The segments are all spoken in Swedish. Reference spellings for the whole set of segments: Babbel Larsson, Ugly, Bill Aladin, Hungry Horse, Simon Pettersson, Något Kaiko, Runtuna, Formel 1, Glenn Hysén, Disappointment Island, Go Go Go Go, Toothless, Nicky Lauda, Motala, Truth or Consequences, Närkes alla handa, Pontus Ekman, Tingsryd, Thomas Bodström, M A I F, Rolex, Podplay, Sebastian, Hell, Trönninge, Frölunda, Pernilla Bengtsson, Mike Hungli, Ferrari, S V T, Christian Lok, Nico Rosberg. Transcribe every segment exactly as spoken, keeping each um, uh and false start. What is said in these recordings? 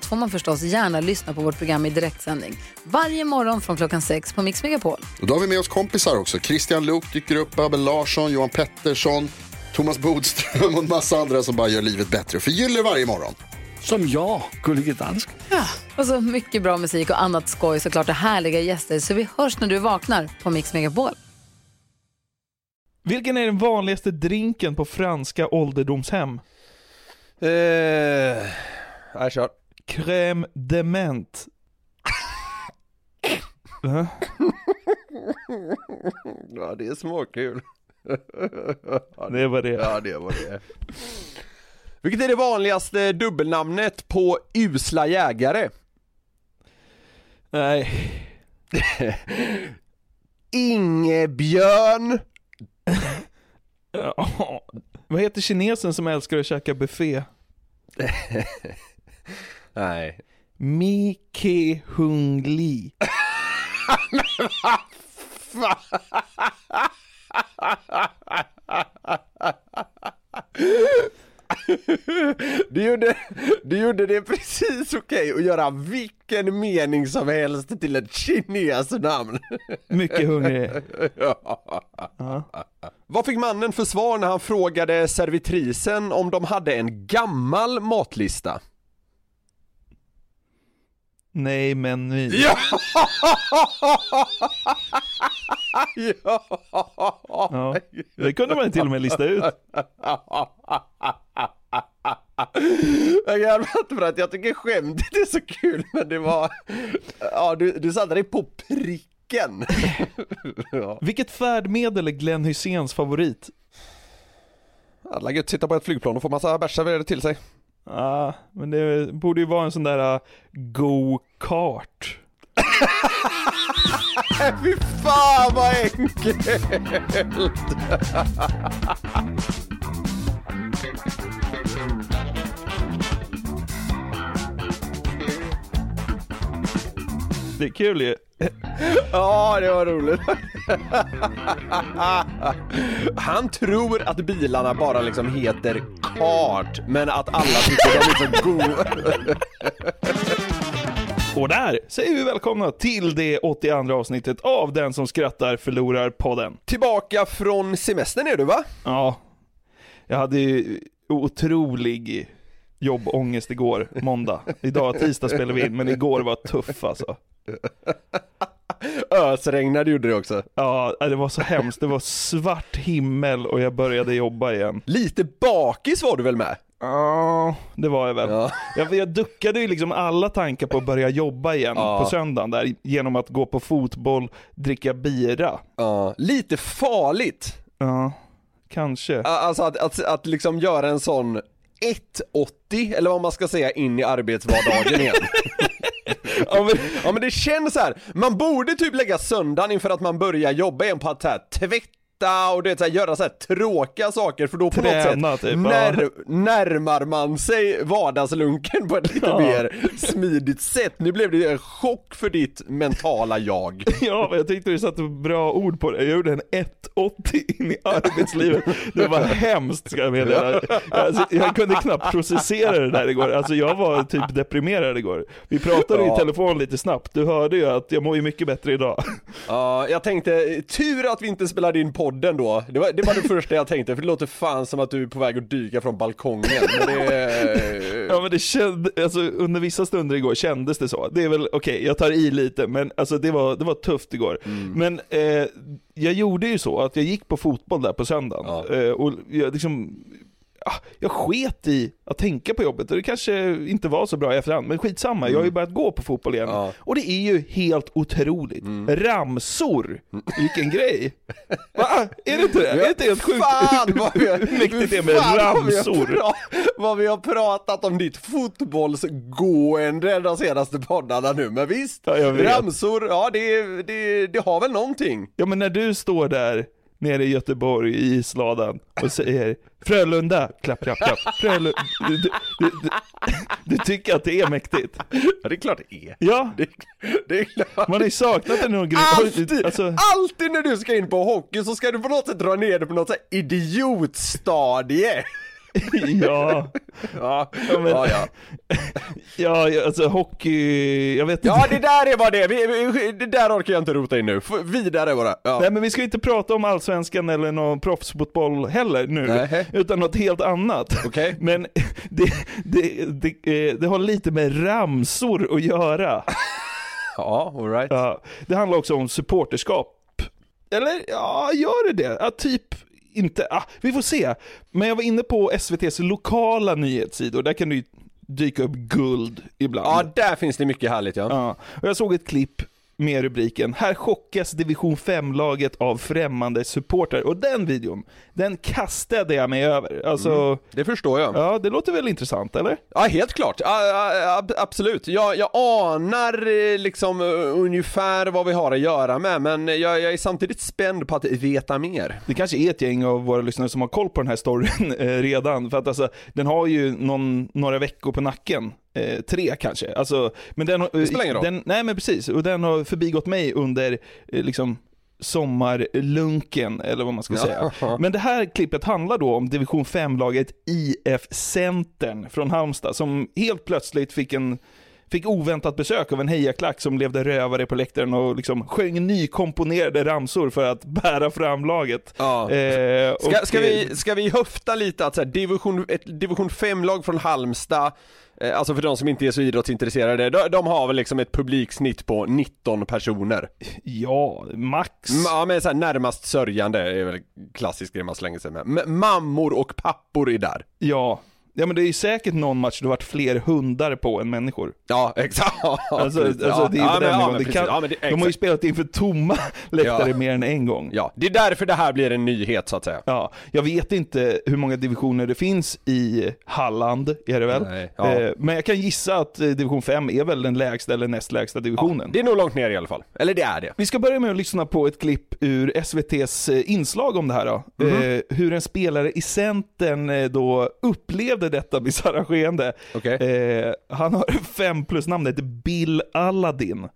får man förstås gärna lyssna på vårt program i direktsändning varje morgon från klockan sex på Mix Megapol. Och då har vi med oss kompisar också. Christian Lok dyker upp, Babbel Larsson, Johan Pettersson, Thomas Bodström och en massa andra som bara gör livet bättre för gillar varje morgon. Som jag, gullig dansk. Ja, och så mycket bra musik och annat skoj såklart och härliga gäster. Så vi hörs när du vaknar på Mix Megapol. Vilken är den vanligaste drinken på franska ålderdomshem? Eh, jag kör. Crème de menthe. uh-huh. Ja, det är småkul. Ja, det var det. Ja, det var det. Vilket är det vanligaste dubbelnamnet på usla jägare? Nej. Ingebjörn. Ja. Vad heter kinesen som älskar att käka buffé? Nej. Mike Hungli. Men vad fan? Du gjorde, du gjorde det precis okej att göra vilken mening som helst till ett kinesnamn. Mycket hungrig. Ja. Uh-huh. Vad fick mannen för svar när han frågade servitrisen om de hade en gammal matlista? Nej, men nu. Ja! Ja. Ja. Det kunde man till och med lista ut. Jag kan inte för att jag tycker skämt det är så kul, men det var ja, du du satte dig på pricken. Ja. Vilket färdmedel är Glenn Hyséns favorit? Alla gött sitta på ett flygplan och få massa bärsar till sig. Ja, men det borde ju vara en sån där uh, go-kart. Fy fan vad enkelt. Det är kul ju. Ja, det var roligt. Han tror att bilarna bara liksom heter kart, men att alla tycker att de är så goda. Och där säger vi välkomna till det åttioandra avsnittet av Den som skrattar förlorar podden. Tillbaka från semestern är du, va? Ja, jag hade ju otrolig jobbångest igår, måndag. Idag tisdag spelar vi in, men igår var tuff alltså. Ösregnade gjorde det också. Ja, det var så hemskt. Det var svart himmel och jag började jobba igen. Lite bakis var du väl med? Ja, det var jag väl. Ja. Jag, jag duckade ju liksom alla tankar på att börja jobba igen ja. På söndagen där genom att gå på fotboll, dricka bira. Ja, lite farligt. Ja, kanske. Alltså att, att, att liksom göra en sån ett åttio eller vad man ska säga in i arbetsvardagen igen. Ja men, ja men det känns så här. Man borde typ lägga söndagen inför att man börjar jobba igen på att så här, tvätta och det, så här, göra så här, tråkiga saker. För då på träna, något sätt typ, när, ja. Närmar man sig vardagslunken på ett lite ja. Mer smidigt sätt. Nu blev det en chock för ditt mentala jag. Ja, men jag tyckte du satte bra ord på det. Jag gjorde en ett åttio in i arbetslivet. Det var hemskt, ska jag meddela. Alltså, jag kunde knappt processera det där igår. Alltså jag var typ deprimerad igår. Vi pratade ja. I telefon lite snabbt. Du hörde ju att jag mår ju mycket bättre idag. Ja, jag tänkte, tur att vi inte spelade in podden då. Det var det, var det första jag tänkte. För det låter fan som att du är på väg att dyka från balkongen. Men det... Ja, men det kändes, alltså, under vissa stunder igår kändes det så. Det är väl, okej, okay, jag tar i lite. Men alltså, det var, det var tufft igår. Mm. Men... Eh, jag gjorde ju så att jag gick på fotboll där på söndagen ja. Och jag liksom jag sket i att tänka på jobbet och det kanske inte var så bra i efterhand, men skitsamma, mm. jag har ju börjat gå på fotboll igen ja. Och det är ju helt otroligt mm. ramsor, vilken grej. Va? Är det inte det? Ja. Är det inte helt sjukt? Fan vad vi har, med fan, ramsor. Vad, vi har pra- vad vi har pratat om ditt fotbollsgående de senaste poddarna nu, men visst, ja, ramsor, ja det, det, det har väl någonting. Ja, men när du står där nere i Göteborg i isladan och säger Frölunda, klapp, klapp, klapp. Frölunda. Du, du, du, du tycker att det är mäktigt. Ja, det är klart det är. Ja. Det, det är klart. Man har ju saknat en någon alltid, grej. Alltså... alltid när du ska in på hockey så ska du på något sätt dra ner det på något så här idiotstadie. Ja. Ja, men, ja, ja. Ja, alltså hockey, jag vet inte. Ja, det där är bara det. Vi, vi, det där orkar jag inte rota in nu. F- vidare bara. Ja. Nej, men vi ska inte prata om allsvenskan eller någon proffsfotboll heller nu, nej, utan något helt annat. Okay. Men det, det, det, det, det har lite med ramsor att göra. Ja, all right. Ja. Det handlar också om supporterskap. Eller ja, gör det det? Ja, typ inte, ah, vi får se. Men jag var inne på S V T:s lokala nyhetssidor. Där kan du dyka upp guld ibland. Ja, där finns det mycket härligt, ja. Ah, och jag såg ett klipp med rubriken "Här chockas division fem-laget av främmande supporter". Och den videon, den kastade jag mig över. Alltså, mm, det förstår jag. Ja, det låter väl intressant, eller? Ja, helt klart. Ja, absolut. Jag, jag anar liksom ungefär vad vi har att göra med, men jag, jag är samtidigt spänd på att veta mer. Det kanske är ett gäng av våra lyssnare som har koll på den här storyn redan. För att alltså, den har ju någon, några veckor på nacken. Eh, tre kanske. Alltså, men den, det spelar ingen roll. Den, nej, men precis. Och den har förbigått mig under eh, liksom, sommarlunken, eller vad man ska ja. säga. Men det här klippet handlar då om division fem-laget I F Centern från Halmstad, som helt plötsligt fick en fick oväntat besök av en hejaklack som levde rövare på läktaren och liksom sjöng nykomponerade ramsor för att bära fram laget. Ja. Eh, ska, och, ska, vi, ska vi höfta lite att så här, division, ett division fem-lag från Halmstad, eh, alltså för de som inte är så idrottsintresserade, de, de har väl liksom ett publiksnitt på nitton personer. Ja, max. Ja, men så här, närmast sörjande är väl klassiskt grej man slänger sig med. M- mammor och pappor är där. Ja, Ja, men det är ju säkert någon match du har varit fler hundar på än människor. Ja, exakt. Alltså, alltså det är ja, men, ja, det kan, ja, det, de har ju spelat in för tomma läktare ja. mer än en gång. Ja, det är därför det här blir en nyhet så att säga. Ja, jag vet inte hur många divisioner det finns i Halland, är det väl? Nej, ja. eh, men jag kan gissa att division fem är väl den lägsta eller näst lägsta divisionen. Ja, det är nog långt ner i alla fall. Eller det är det. Vi ska börja med att lyssna på ett klipp ur S V T:s inslag om det här då. Mm-hmm. Eh, hur en spelare i Centern då upplevde detta bizarra skeende. Okay. Eh, han har fem plus namnet Bill Aladin. Eh.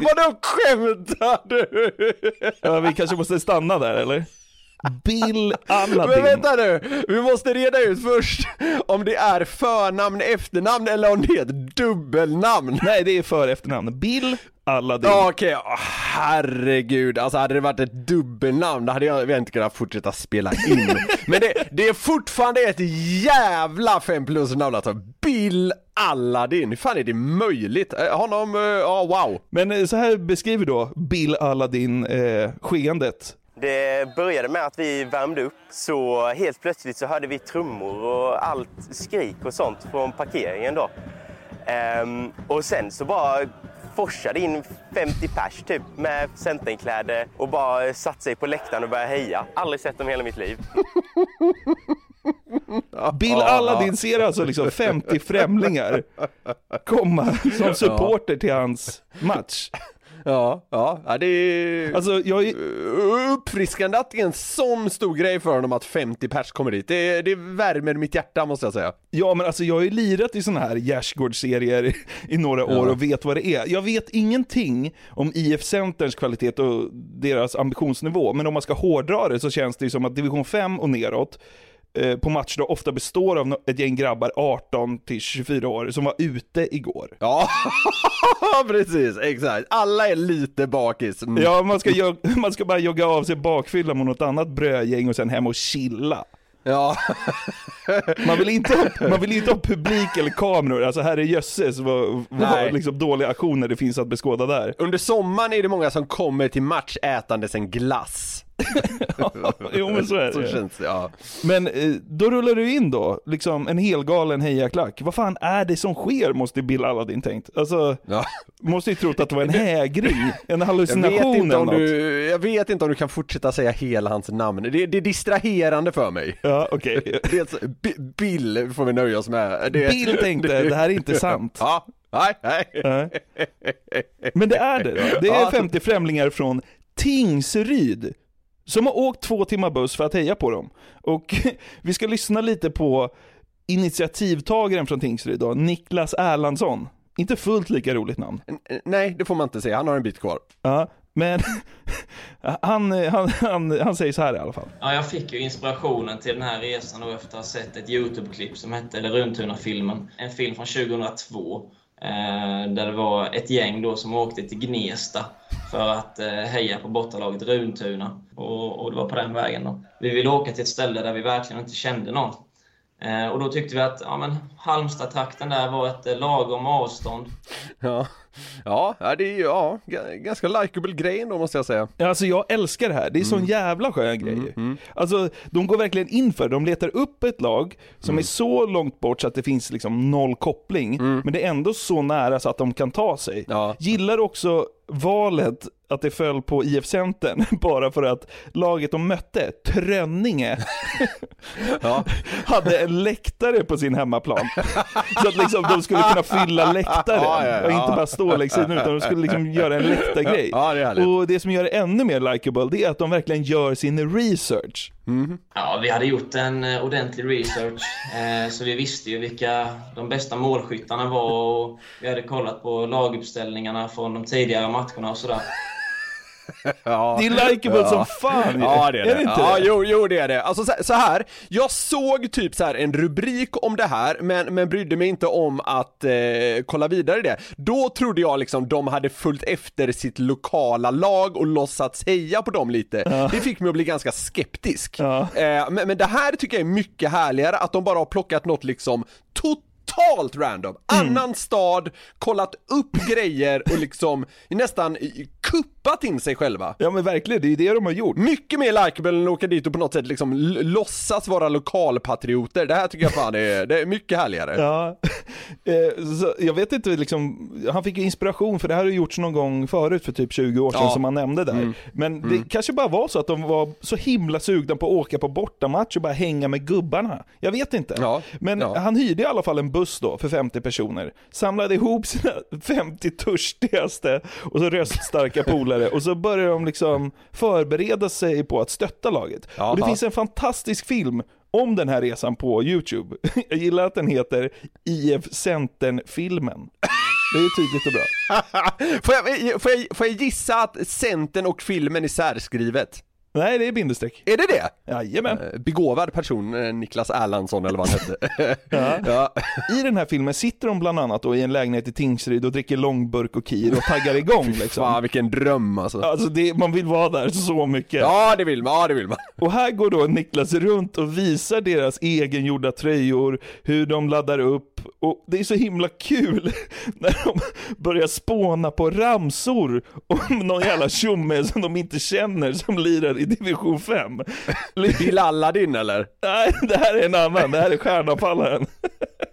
Vadå, skämtar du? Ja, vi kanske måste stanna där, eller? Bill Aladin. Men vänta nu, vi måste reda ut först om det är förnamn, efternamn eller om det är ett dubbelnamn. Nej, det är för efternamn. Bill Aladin. Ja, okej, okay. oh, herregud. Alltså hade det varit ett dubbelnamn då hade jag, jag inte kunnat fortsätta spela in. Men det, det är fortfarande ett jävla fem plus namn, alltså Bill Aladin. Hur fan är det möjligt? Honom, ja oh, wow. Men så här beskriver då Bill Aladin eh, skeendet. Det började med att vi värmde upp, så helt plötsligt så hörde vi trummor och allt skrik och sånt från parkeringen då. Ehm, och sen så bara forsade in femtio pers typ med centenkläder och bara satt sig på läktaren och började heja. Aldrig sett dem hela mitt liv. Bill Aladin ser alltså liksom femtio främlingar komma som supporter till hans match. Ja, ja, ja, det är alltså, jag är... uppfriskande att det är en sån stor grej för honom att femtio pers kommer dit. Det, det värmer mitt hjärta, måste jag säga. Ja, men alltså jag har ju lirat i såna här Gärsgård-serier i, i några år ja. och vet vad det är. Jag vet ingenting om I F Centerns kvalitet och deras ambitionsnivå, men om man ska hårdra det så känns det ju som att division fem och neråt på match då ofta består av ett gäng grabbar arton till tjugofyra år som var ute igår. Ja, precis, exakt. Alla är lite bakis. Mm. Ja, man ska, jog- man ska bara jogga av sig bakfylla mot något annat brödgäng och sen hem och chilla. Ja. Man vill inte ha, man vill inte ha publik eller kameror. Alltså här är jösses vad, vad liksom dåliga aktioner det finns att beskåda där. Under sommaren är det många som kommer till match ätandes en glass. Jo, men så är det. Så känns det, ja. Men då rullar du in då liksom en helgalen hejaklack. Vad fan är det som sker, måste Bill Aladin tänkt. Alltså, ja. Måste ju trott att det var en hägri, en hallucination eller något. Du, jag vet inte om du kan fortsätta säga hela hans namn. Det, det är distraherande för mig. Ja, okej. Okay. Bill får vi nöja oss med. Det, Bill tänkte, det här är inte sant. Ja. Nej, nej. Nej. Men det är det då. Det är ja. femtio främlingar från Tingsryd som har åkt två timmar buss för att heja på dem. Och vi ska lyssna lite på initiativtagaren från Tingsryd då, Niklas Erlandsson. Inte fullt lika roligt namn. Nej, det får man inte säga. Han har en bit kvar. Ja, men han, han, han, han säger så här i alla fall. Ja, jag fick ju inspirationen till den här resan och efter att ha sett ett YouTube-klipp som hette Runtuna-filmen. En film från tjugohundratvå. Där det var ett gäng då som åkte till Gnesta för att heja på bottenlaget Runtuna, och, och det var på den vägen då. Vi ville åka till ett ställe där vi verkligen inte kände någon, och då tyckte vi att ja, men Halmstad-trakten där var ett lagom avstånd. Ja, ja det är ju ja, ganska likeable grej då, måste jag säga. Alltså jag älskar det här, det är sån mm. jävla skön grej. Mm, mm. Alltså de går verkligen in för det. De letar upp ett lag som mm. är så långt bort så att det finns liksom noll koppling, mm. men det är ändå så nära så att de kan ta sig. Ja. Gillar också valet att det föll på I F Centern bara för att laget de mötte, Trönninge, ja. hade en läktare på sin hemmaplan. Så att liksom de skulle kunna fylla läktaren, ja, ja, ja. och inte bara stå läktaren, utan de skulle liksom göra en läktargrej. Ja, det och det som gör det ännu mer likeable, det är att de verkligen gör sin research. Mm. Ja, vi hade gjort en ordentlig research, eh, så vi visste ju vilka de bästa målskyttarna var, och vi hade kollat på laguppställningarna från de tidigare matcherna och sådär. Ja, det är likeable ja. som fan. Ja, det är det. Är det inte ja, det? Jo, jo, det är det. Alltså, så här, jag såg typ så här en rubrik om det här, men, men brydde mig inte om att eh, kolla vidare det. Då trodde jag liksom de hade följt efter sitt lokala lag och låtsats heja på dem lite. Ja. Det fick mig att bli ganska skeptisk. Ja. Eh, men, men det här tycker jag är mycket härligare, att de bara har plockat något liksom totalt totalt random. Annan mm. stad, kollat upp grejer och liksom nästan kuppat in sig själva. Ja, men verkligen, det är det de har gjort. Mycket mer likeable än att åka dit och på något sätt liksom l- låtsas vara lokalpatrioter. Det här tycker jag fan är, det är mycket härligare. Ja. Eh, så, jag vet inte liksom, han fick ju inspiration för det här har gjorts någon gång förut för typ tjugo år sedan, ja. som han nämnde där. Mm. Men det mm. kanske bara var så att de var så himla sugna på att åka på bortamatch och bara hänga med gubbarna. Jag vet inte. Ja. Men ja. han hyrde i alla fall en buss då för femtio personer, samlade ihop sina femtio törstigaste och så röststarka polare, och så började de liksom förbereda sig på att stötta laget. Jaha. Och det finns en fantastisk film om den här resan på YouTube. Jag gillar att den heter I F Centern-filmen. Det är ju tydligt och bra. får, jag, får, jag, får jag gissa att Centern och filmen är särskrivet? Nej, det är bindestreck. Är det det? Jajamän. Begåvad person, Niklas Erlandsson eller vad han hette. Ja. Ja. I den här filmen sitter de bland annat då i en lägenhet i Tingsryd och dricker långburk och kir och taggar igång. Liksom. Fan, vilken dröm alltså. Alltså det, man vill vara där så mycket. Ja, det vill man. Ja, det vill man. Och här går då Niklas runt och visar deras egengjorda tröjor, hur de laddar upp. Och det är så himla kul när de börjar spåna på ramsor om någon jävla tjomme som de inte känner som lirar i division fem. Bill Aladin eller? Nej, det här är en annan. Det här är stjärnapallaren.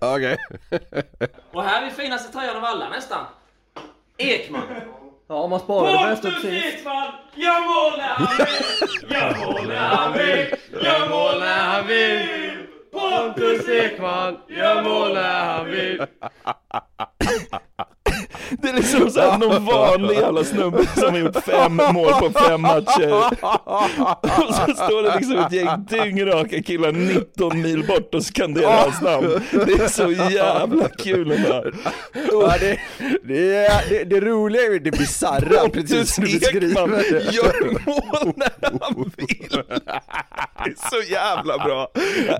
Okej. Okay. Och här är finaste tröjan av alla nästan. Ekman. Ja, man sparar det bäst precis. Jag målar han vill. Jag målar han vill. Jag målar han vill. Pontus Ekman, jag målar han vill. Det är liksom så här någon vanlig jävla snubbe som har gjort fem mål på fem matcher. Och så står det liksom ett gäng dyngraka killar nitton mil bort och skanderar hans namn. Det är så jävla kul det här. Ja, det, det, är, det, det roliga är ju det bizarra. Precis som du beskriver det. Gör mål när han vill. Det är så jävla bra.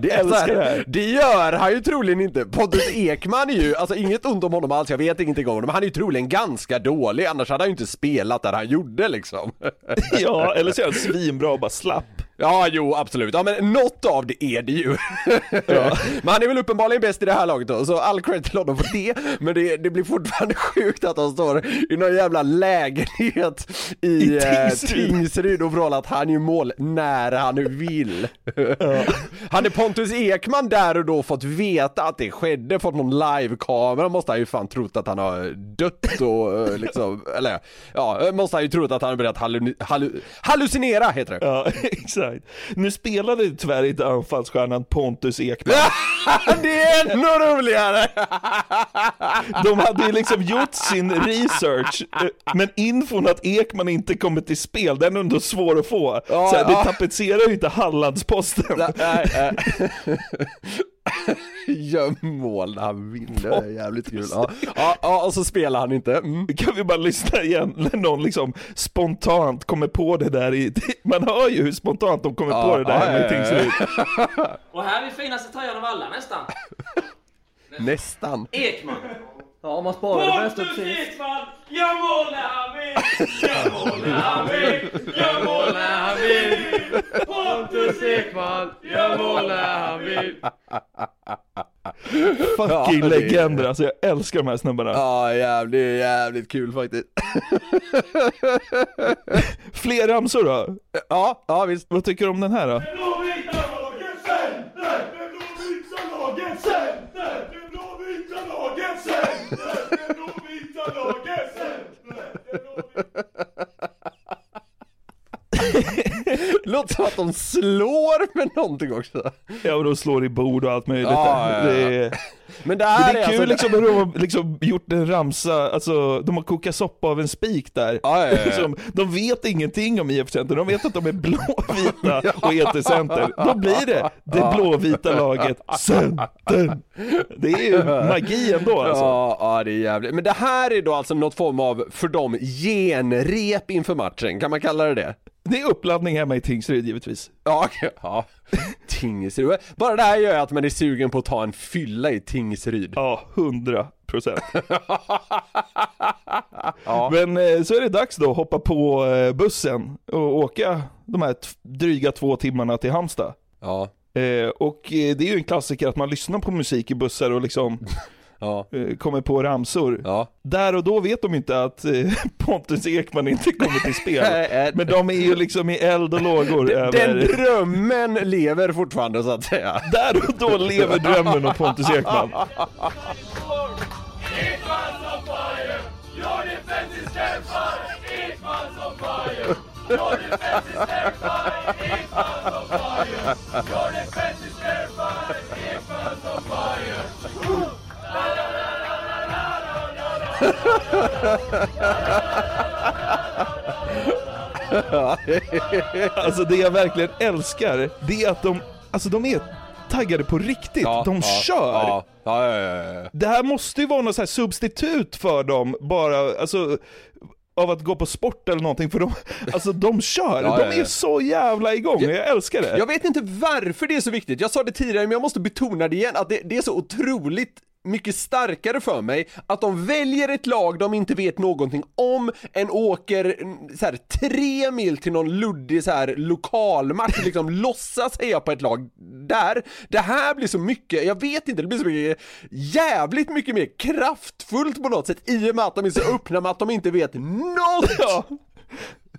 Det, är så här, det gör han ju troligen inte. Pontus Ekman är ju, alltså inget ont om honom alls. Jag vet ingenting om honom. Han är ju troligen ganska dålig, annars hade han ju inte spelat där han gjorde liksom. Ja, eller så är han svinbra och bara slapp. Ja, jo, absolut. Ja, men något av det är det ju. Ja. Men han är väl uppenbarligen bäst i det här laget då, så all cred till honom för det. Men det, det blir fortfarande sjukt att han står i någon jävla lägenhet i, I Tingsryd. Tingsryd och vrålar att han är mål när han vill. Ja. Hade Pontus Ekman där och då fått veta att det skedde, fått någon live-kamera, måste han ju fan trott att han har dött och liksom, eller ja, måste han ju trott att han har börjat hallu- hallu- hallucinera, heter det. Ja, exakt. Nu spelade tyvärr inte anfallsstjärnan Pontus Ekman. Det är ännu roligare. De hade liksom gjort sin research, men infon att Ekman inte kommit till spel, den är ändå svår att få. Ja, så här, ja. Det tapetserar ju inte Hallandsposten. Nej, nej. Gör mål när han vinner, jävligt kul. Ja. Ja, ja, och så spelar han inte. Mm. Kan vi bara lyssna igen när någon liksom spontant kommer på det där i... Man hör ju hur spontant de kommer ja, på det där ja, ja, ting ja. Och här är finaste tröjan av alla, nästan. Nästan. nästan. Ekman. Ja, man sparar det bästa precis. Jag mål när han vill. Jag mål när han vill. Jag mål när han vill. Pontus Ekman. Jag mål när han vill. Fucking ja, legender är... Alltså jag älskar de här snubbarna. Ja, jävligt, jävligt kul faktiskt. Fler ramsor då? Ja, ja visst. Vad tycker du om den här då? Låt som att de slår med någonting också. Ja, och de slår i bord och allt möjligt. Ja, ja, ja. Det är... Men det här det är, är kul alltså... liksom, de har liksom gjort en ramsa, alltså, de har kokat soppa av en spik där. Ja, ja, ja. De vet ingenting om I F Centern. De vet att de är blåvita och E T Center. Då blir det det blåvita laget Centern. Det är ju magi ändå alltså. Ja, ja, det är jävligt. Men det här är då alltså något form av, för dem, genrep inför matchen. Kan man kalla det det? Det är uppladdning hemma i Tingsryd givetvis. Ja, okay. Ja. Tingsryd. Bara det här gör att man är sugen på att ta en fylla i Tingsryd. Ja, hundra procent. Ja. Men så är det dags då att hoppa på bussen och åka de här dryga två timmarna till Halmstad. Ja. Och det är ju en klassiker att man lyssnar på musik i bussar och liksom... Ja. Kommer på ramsor. Ja. Där och då vet de inte att Pontus Ekman inte kommer till spel. Men de är ju liksom i eld och lågor. Den, över... den drömmen lever fortfarande, så att säga. Där och då lever drömmen om Pontus Ekman. Alltså det jag verkligen älskar, det är att de, alltså de är taggade på riktigt, ja, de ja, kör ja, ja, ja, ja. Det här måste ju vara något så här substitut för dem, bara alltså av att gå på sport eller någonting, för de, alltså de kör, ja, de är ja, ja. så jävla igång, jag, jag älskar det. Jag vet inte varför det är så viktigt, jag sa det tidigare men jag måste betona det igen, att det, det är så otroligt mycket starkare för mig att de väljer ett lag de inte vet någonting om än åker så här, tre mil till någon luddig så här, lokalmatch liksom låtsas heja på ett lag där. Det här blir så mycket, jag vet inte, det blir så mycket, jävligt mycket mer kraftfullt på något sätt i och med att de är så öppna med att de inte vet något. Ja.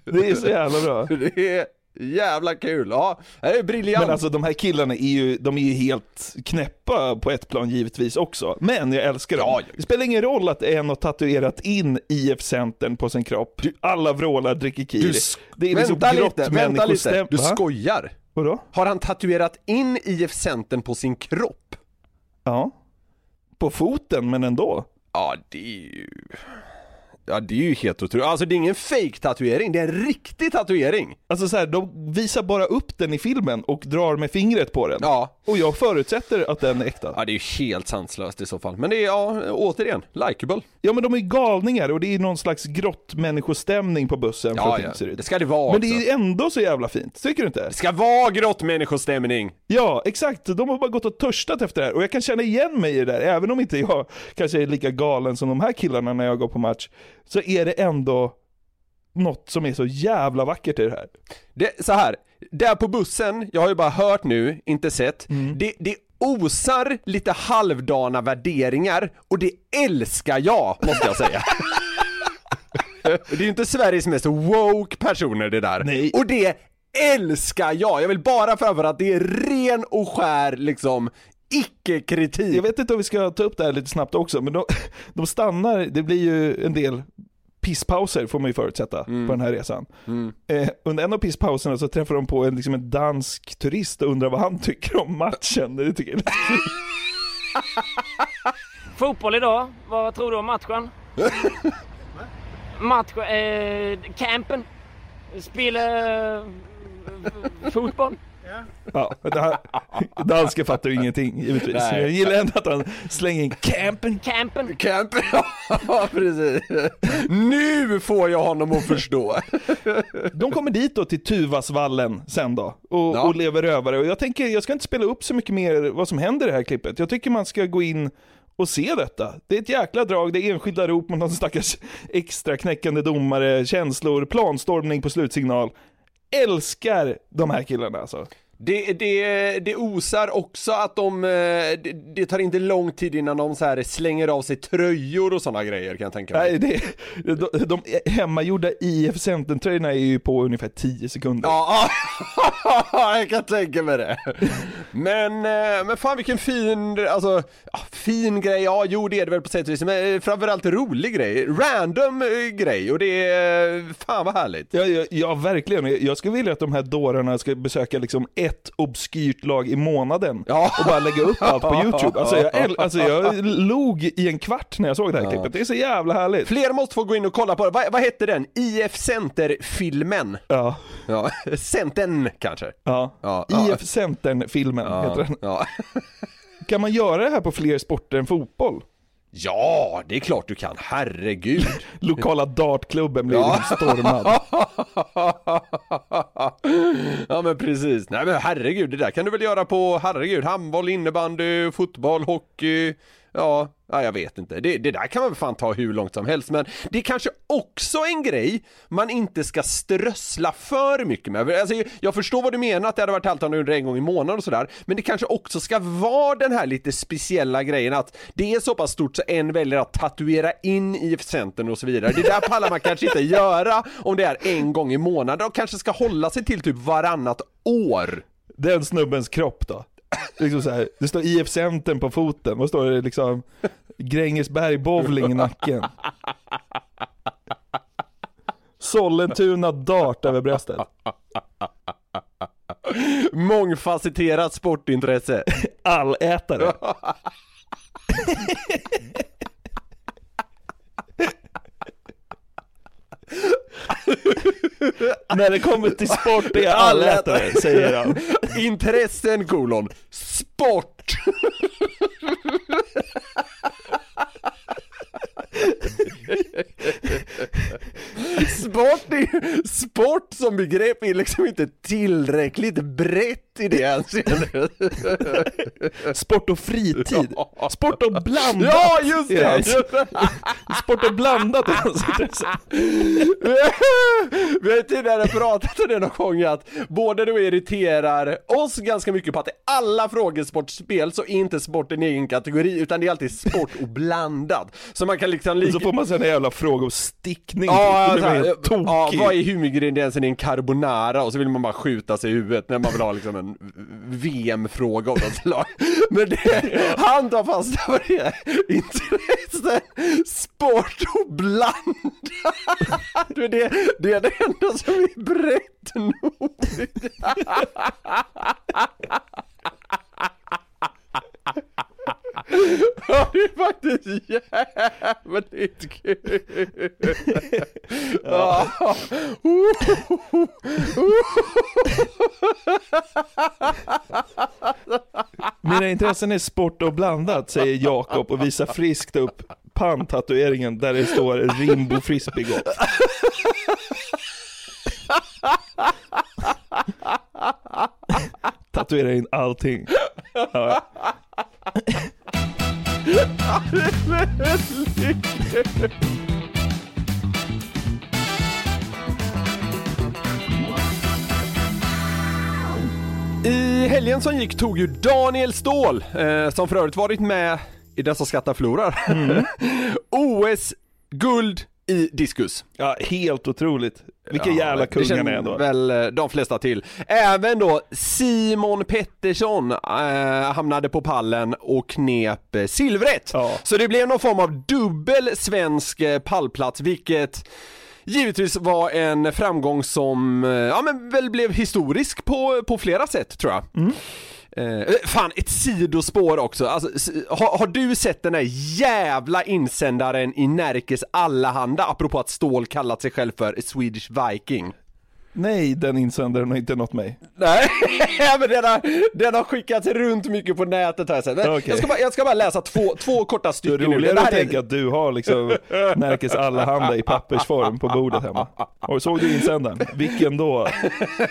Det är så jävla bra. Det är jävla kul, ja. Det är briljant. Men alltså de här killarna är ju, de är ju helt knäppa på ett plan givetvis också. Men jag älskar dem. Ja, det spelar ingen roll att en har tatuerat in I F Centern på sin kropp. Du, alla vrålar, dricker kiri. Sk- det är liksom grott människostämma. Du skojar. Vadå? Har han tatuerat in I F Centern på sin kropp? Ja. På foten, men ändå. Ja, det är ju... Ja, det är ju helt otroligt. Alltså det är ingen fake tatuering, det är en riktig tatuering. Alltså så här, de visar bara upp den i filmen och drar med fingret på den. Ja. Och jag förutsätter att den är äkta. Ja, det är ju helt sanslöst i så fall. Men det är, ja, återigen, likeable. Ja, men de är galningar och det är någon slags grott människostämning på bussen. Ja, ja. Det ska det vara. Men det är ju ändå så jävla fint, tycker du inte? Det ska vara grott människostämning. Ja, exakt. De har bara gått och törstat efter det här. Och jag kan känna igen mig i det där, även om inte jag kanske är lika galen som de här killarna när jag går på match. Så är det ändå något som är så jävla vackert i det här. Det, så här, där på bussen, jag har ju bara hört nu, inte sett. Mm. Det, det osar lite halvdana värderingar och det älskar jag, måste jag säga. Det är ju inte Sveriges mest woke personer det där. Nej. Och det älskar jag. Jag vill bara framföra att det är ren och skär liksom icke-kritik. Jag vet inte om vi ska ta upp det här lite snabbt också, men de, de stannar, det blir ju en del pisspauser får man ju förutsätta mm. på den här resan. Mm. Eh, under en av pisspauserna så träffar de på en, liksom en dansk turist och undrar vad han tycker om matchen. Det tycker jag. Fotboll idag, vad tror du om matchen? Matchen, eh, campen, spela eh, fotboll. Ja, ja dansken fattar ju ingenting givetvis. Nej. Jag gillar ändå att han slänger in campen. Campen. Campen, ja precis. Nu får jag honom att förstå. De kommer dit då till Tuvasvallen sen då och, ja. och lever över. Och jag tänker, jag ska inte spela upp så mycket mer vad som händer i det här klippet. Jag tycker man ska gå in och se detta. Det är ett jäkla drag, det är enskilda rop mot någon stackars extra knäckande domare, känslor, planstormning på slutsignal. Älskar de här killarna alltså. Det, det, det osar också att de det, det tar inte lång tid innan de så här slänger av sig tröjor och såna grejer kan jag tänka mig. Nej, det, de, de hemmagjorda I F Centern tröjorna är ju på ungefär tio sekunder. Ja, jag kan tänka mig det. Men, men fan vilken fin alltså, fin grej. Ja, jo det är det väl på sätt och vis. Men framförallt rolig grej. Random grej. Och det är fan vad härligt. Ja, ja, ja verkligen. Jag skulle vilja att de här dårarna ska besöka liksom ett obskyrt lag i månaden ja. och bara lägga upp allt på YouTube. Alltså jag, alltså jag log i en kvart när jag såg det här ja. klippet. Det är så jävla härligt. Fler måste få gå in och kolla på det. Vad, vad heter den? I F Centern-filmen. Ja. ja. Centern kanske. Ja. ja. I F Centern-filmen ja. heter den. Ja. Kan man göra det här på fler sporter än fotboll? Ja, det är klart du kan. Herregud. Lokala dartklubben blir ja. stormad. Ja, men precis. Nej, men herregud, det där kan du väl göra på herregud, handboll, innebandy, fotboll, hockey. Ja, ja jag vet inte. Det, det där kan man fan ta hur långt som helst. Men det är kanske också en grej man inte ska strössla för mycket med. Alltså, jag förstår vad du menar att det hade varit allt under en gång i månaden och sådär. Men det kanske också ska vara den här lite speciella grejen att det är så pass stort så en väljer att tatuera in i centern och så vidare. Det där pallar man kanske inte göra om det är en gång i månaden och kanske ska hålla sig till typ varannat år. Den snubbens kropp då? Liksom så här, det står I F Centern på foten. Vad står det liksom? Grängesberg bowling i nacken. Sollentuna dart över bröstet. Mångfacetterat sportintresse. Allätare. När det kommer till sport är allätare, säger han. Intressen, kolon, sport. Sport, är, sport som begrepp är liksom inte tillräckligt brett i det anseendet. Sport och fritid. Sport och blandat. Ja, just det. Sport och blandat. Vi har ju tidigare pratat om det någon gång att både du irriterar oss ganska mycket på att i alla frågesportspel så är inte sport en egen kategori utan det är alltid sport och blandat. Så man kan liksom lika... Så får man sådana jävla frågor om stickning. Ja, ja, vad är huvudingrediensen i en carbonara? Och så vill man bara skjuta sig i huvudet när man vill ha liksom en V M-fråga av något slag. Men det, han tar fast på det. Intresse, sport och blandat. Det, det är det enda som är brett nog. Ja, det är faktiskt jävligt kul. Ja. Ja. Mina intressen är sport och blandat, säger Jakob och visar friskt upp pantatueringen där det står Rimbo Frisbeegolf. Tatuerar in allting. Ja. I helgen som gick tog ju Daniel Ståhl, eh, som för övrigt varit med i Den som skrattar förlorar, mm. O S-guld i diskus. Ja, helt otroligt. Vilka ja, jävla kungar det är då. Väl de flesta till. Även då Simon Pettersson eh, hamnade på pallen och knep silvret. Ja. Så det blev någon form av dubbel svensk pallplats, vilket givetvis var en framgång som ja, men väl blev historisk på, på flera sätt, tror jag. Mm. Eh, fan, ett sidospår också. Alltså, har, har du sett den här jävla insändaren i Närkes alla handa apropå att Ståhl kallat sig själv för Swedish Viking? Nej, den insändaren har inte nått mig. Nej, men den har, den har skickats runt mycket på nätet här sen. Okay. Jag, ska bara, jag ska bara läsa två, två korta stycken. Det är roligare att tänka att du har liksom Närkes alla handa i pappersform på bordet hemma. Och såg du insändaren? Vilken då?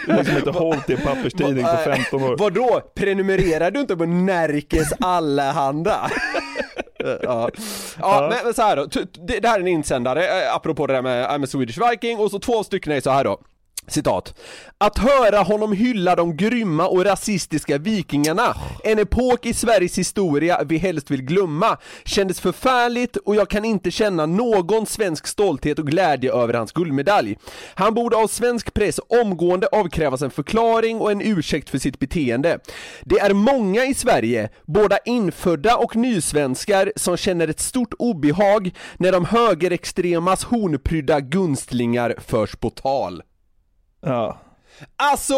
Du har liksom inte hållit i papperstidning på femton år. Vadå? Prenumererar du inte på Närkes alla handa? Ja. Ja, men så här då. Det här är en insändare apropå det där med, med Swedish Viking. Och så två stycken är så här då. Citat. Att höra honom hylla de grymma och rasistiska vikingarna, en epok i Sveriges historia vi helst vill glömma, kändes förfärligt och jag kan inte känna någon svensk stolthet och glädje över hans guldmedalj. Han borde av svensk press omgående avkrävas en förklaring och en ursäkt för sitt beteende. Det är många i Sverige, båda infödda och nysvenskar, som känner ett stort obehag när de högerextremas hornprydda gunstlingar förs på tal. Ja. Alltså,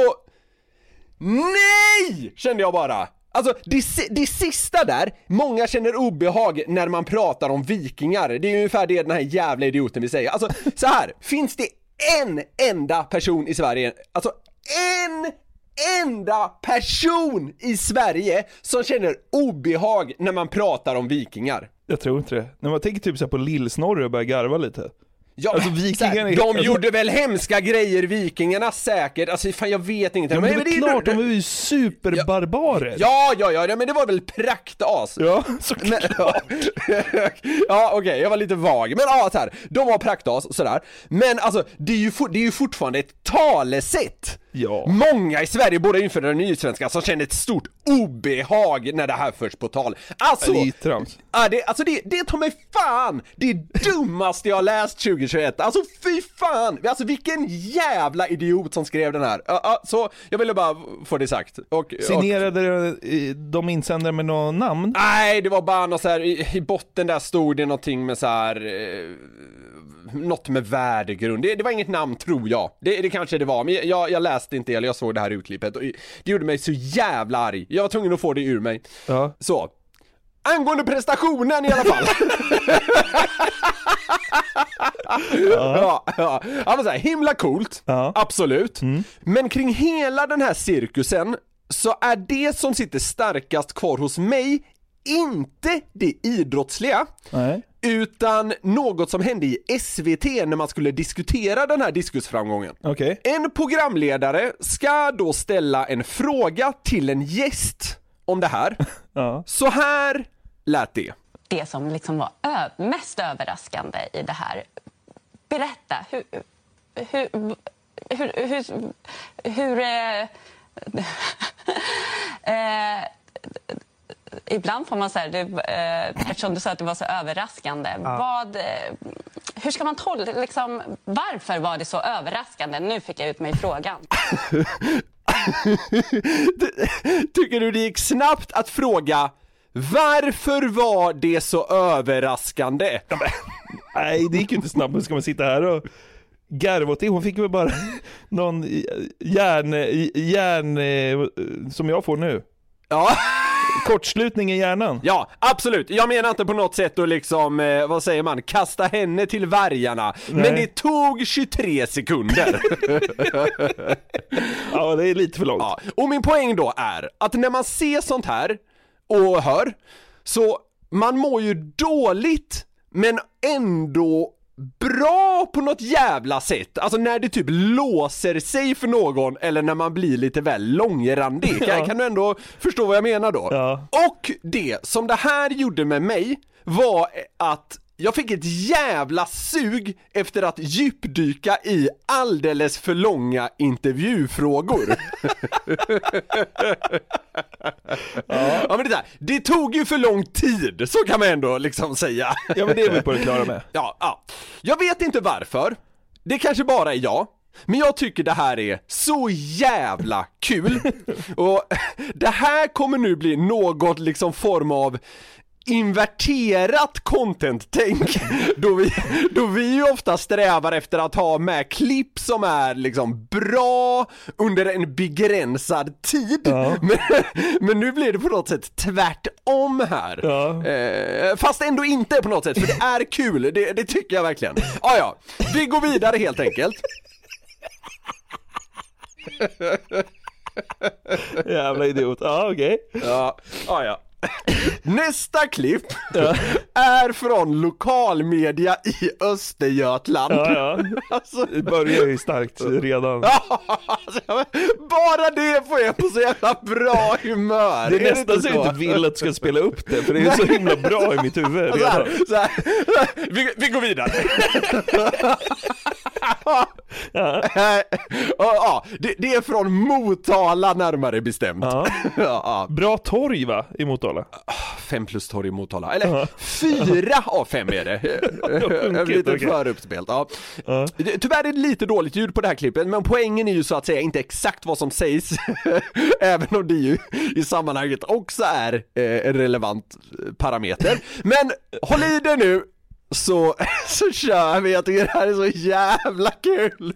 nej, kände jag bara. Alltså, det, det sista där, många känner obehag när man pratar om vikingar. Det är ungefär det den här jävla idioten vill säga. Alltså, så här, finns det en enda person i Sverige, alltså en enda person i Sverige som känner obehag när man pratar om vikingar? Jag tror inte det. När man tänker typ så här på Lillsnorre och börjar garva lite. Ja, alltså, vikingarna, de alltså, gjorde väl hemska grejer, vikingarna, säkert. Alltså fan, jag vet inte. Ja, men, men det är klart, det, de var ju superbarbarer. Ja, ja, ja, ja, men det var väl praktas. Ja, men, ja, ja okej, okay, jag var lite vag. Men ja, så här, de var praktas och sådär. Men alltså, det är ju, for, det är ju fortfarande ett talesätt. Ja. Många i Sverige, både infödda och nysvenskar, som känner ett stort obehag när det här förs på tal. Alltså, det är trams. Äh, det, alltså det, det tar mig fan. Det är dummaste jag läst tjugohundratjugoett. Alltså fy fan. Alltså vilken jävla idiot som skrev den här. Uh, uh, så jag ville bara få det sagt. Och, signerade och, de insändare med något namn? Nej, det var bara något så här, i, i botten där stod det någonting med så här. Uh, något med värdegrund. Det, det var inget namn, tror jag. Det, det kanske det var, men jag, jag läste inte, eller jag såg det här utklippet. Och det gjorde mig så jävla arg. Jag var tvungen att få det ur mig. Ja. Så. Angående prestationen i alla fall. Ja. Ja, ja. Så här, himla coolt. Ja. Absolut. Mm. Men kring hela den här cirkusen så är det som sitter starkast kvar hos mig inte det idrottsliga. Nej. Utan något som hände i S V T när man skulle diskutera den här diskusframgången. Okay. En programledare ska då ställa en fråga till en gäst om det här. Ja. Så här lät det. Det som liksom var ö- mest överraskande i det här. Berätta, hur, hur, hur, hur, hur eh, eh, ibland får man så här, det, eh, eftersom du sa att det var så överraskande. Ja. Vad, eh, hur ska man tolka, liksom, varför var det så överraskande? Nu fick jag ut mig frågan. Tycker du det gick snabbt att fråga, varför var det så överraskande? Nej, det gick ju inte snabbt. Nu ska man sitta här och garva åt det. Hon fick väl bara någon hjärn, hjärn som jag får nu. Ja. Kortslutning i hjärnan. Ja, absolut. Jag menar inte på något sätt att liksom, eh, vad säger man, kasta henne till vargarna. Nej. Men det tog tjugotre sekunder. Ja, det är lite för långt. Ja. Och min poäng då är att när man ser sånt här och hör, så man mår ju dåligt men ändå bra på något jävla sätt. Alltså när det typ låser sig för någon, eller när man blir lite väl långrandig. Ja. Kan du ändå förstå vad jag menar då? Ja. Och det som det här gjorde med mig var att Jag fick ett jävla sug efter att djupdyka i alldeles för långa intervjufrågor. Ja. Ja, men det där, det tog ju för lång tid, så kan man ändå liksom säga. Ja, men det är vi på det klara med. Ja, ja. Jag vet inte varför. Det kanske bara är jag. Men jag tycker det här är så jävla kul. Och det här kommer nu bli något liksom form av inverterat content-tänk, då vi, då vi ju ofta strävar efter att ha med klipp som är liksom bra under en begränsad tid, ja. men, men nu blir det på något sätt tvärtom här, ja. eh, fast ändå inte på något sätt, för det är kul, det, det tycker jag verkligen. Ah, ja, vi går vidare helt enkelt. Jävla idiot, ah, okay. Ja, okej ah, ja. Nästa klipp ja. är från lokalmedia i Östergötland. Ja, ja. Alltså, det börjar ju starkt redan. Alltså, bara det får jag på så jävla bra humör. Det är, är nästan så jag inte vill att ska spela upp det, för det är ju så himla bra i mitt huvud. Så här, så här. Vi, vi går vidare. Ja. Äh, och, ja, det, det är från Motala närmare bestämt. Ja. Ja. Bra torg va i Motala? Fem plus torg i Motala. Eller uh-huh. fyra av fem är det. Lite okay. föruppspelt. Ja. Uh-huh. Tyvärr är det lite dåligt ljud på det här klippet, men poängen är ju så att säga inte exakt vad som sägs, även om det ju i sammanhanget också är eh, en relevant parameter. Men håll i det nu. Så, så kör vi. Jag tycker det här är så jävla kul.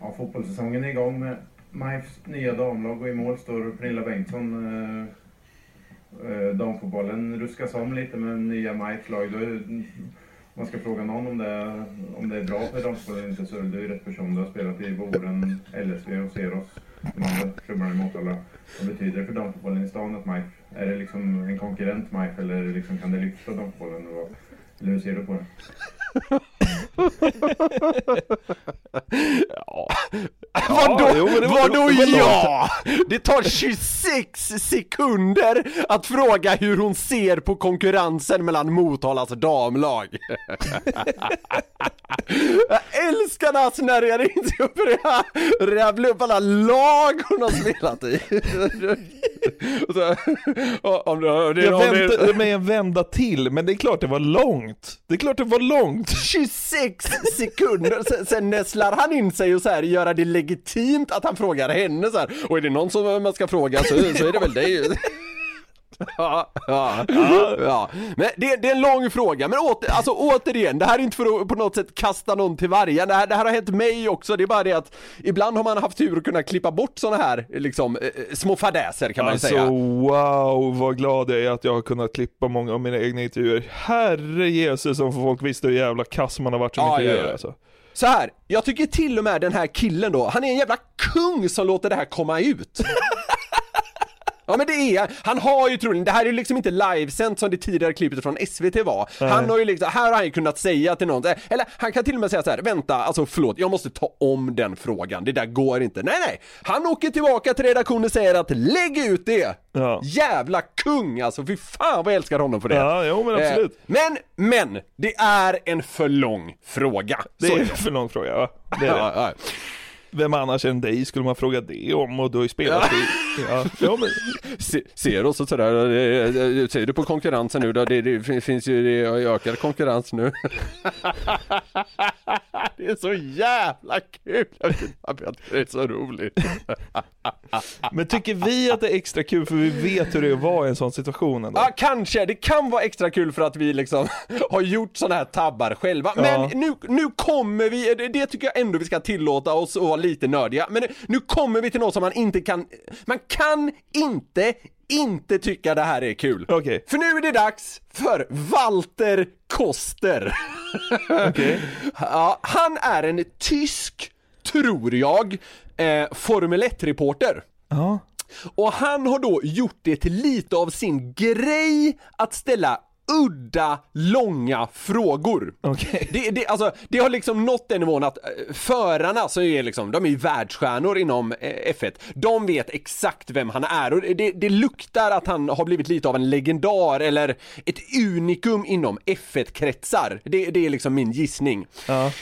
Ja, fotbollssäsongen är igång med M A I F:s nya damlag och i mål står Pernilla Bengtsson. Eh, damfotbollen ruskas om lite med nya M A I F:s lag. Om man ska fråga någon om det, om det är bra för damfotbollen inte, så är det ju rätt person. Du har spelat i Boren, L S V och Seros. De andra klubbarna i Motala. Vad betyder det för damfotbollen i stan att M A I F? Är det liksom en konkurrent M A I F eller liksom kan det lyfta damfotbollen? Eller hur ser du på det? Ja. Vadå? Ja, vadå vadå ja? Det tar tjugosex sekunder att fråga hur hon ser på konkurrensen mellan Motalas damlag. Jag älskar när jag snärjer in sig upp det här. Rävla upp alla lag hon har spelat i. Så, om det, det, jag väntade mig en vända till, men det är klart det var långt. Det är klart det var långt. tjugosex sekunder. Sen, sen näslar han in sig och så här göra det legitimt att han frågar henne så här. Och är det någon som man ska fråga så, så är det väl dig. Ja, ja, ja. Men det, det är en lång fråga. Men åter, alltså, återigen, det här är inte för att på något sätt kasta någon till vargen. Det här, det här har hänt mig också. Det är bara det att ibland har man haft tur att kunna klippa bort såna här liksom, små fadäser kan man alltså, säga. Wow, vad glad jag är att jag har kunnat klippa många av mina egna intervjuer. Herre Jesus, om folk visste hur jävla kass man har varit som ja, intervjuer. Ja, ja. Alltså. Så här, jag tycker till och med den här killen då, han är en jävla kung som låter det här komma ut. Ja, men det är, han har ju troligen, det här är ju liksom inte livesänt som det tidigare klippet från S V T var. Nej. Han har ju liksom, här har han ju kunnat säga till någon, eller han kan till och med säga så här: vänta, alltså förlåt, jag måste ta om den frågan, det där går inte. Nej, nej, han åker tillbaka till redaktionen och säger att lägg ut det. Ja. Jävla kung, alltså fy fan vad jag älskar honom för det. Ja, jo, men absolut. Eh, men, men, det är en för lång fråga. Det är en för lång fråga, va? Det är det. Ja, ja. Vem annars än dig skulle man fråga det om? Och du har ju spelat i... Ja. Ja, men... Se, ser oss och sådär. Ser du på konkurrensen nu då? Det, det finns ju det ökad konkurrens nu. Det är så jävla kul. Det är så roligt. Men tycker vi att det är extra kul för vi vet hur det var i en sån situation ändå? Ja, kanske. Det kan vara extra kul för att vi liksom har gjort såna här tabbar själva. Men ja. nu, nu kommer vi... Det, det tycker jag ändå vi ska tillåta oss och vara lite nördiga. Men nu kommer vi till något som man inte kan... Man kan inte, inte tycka det här är kul. Okay. För nu är det dags för Walter Koster. Okay. Ja, han är en tysk, tror jag, eh, Formel ett-reporter. Ja. Och han har då gjort det till lite av sin grej att ställa udda, långa frågor. Okay. Det, det, alltså, det har liksom nått den nivån att förarna så är liksom, de är ju världsstjärnor inom F ett. De vet exakt vem han är, och det, det luktar att han har blivit lite av en legendar eller ett unikum inom F ett-kretsar. Det, det är liksom min gissning. Ja.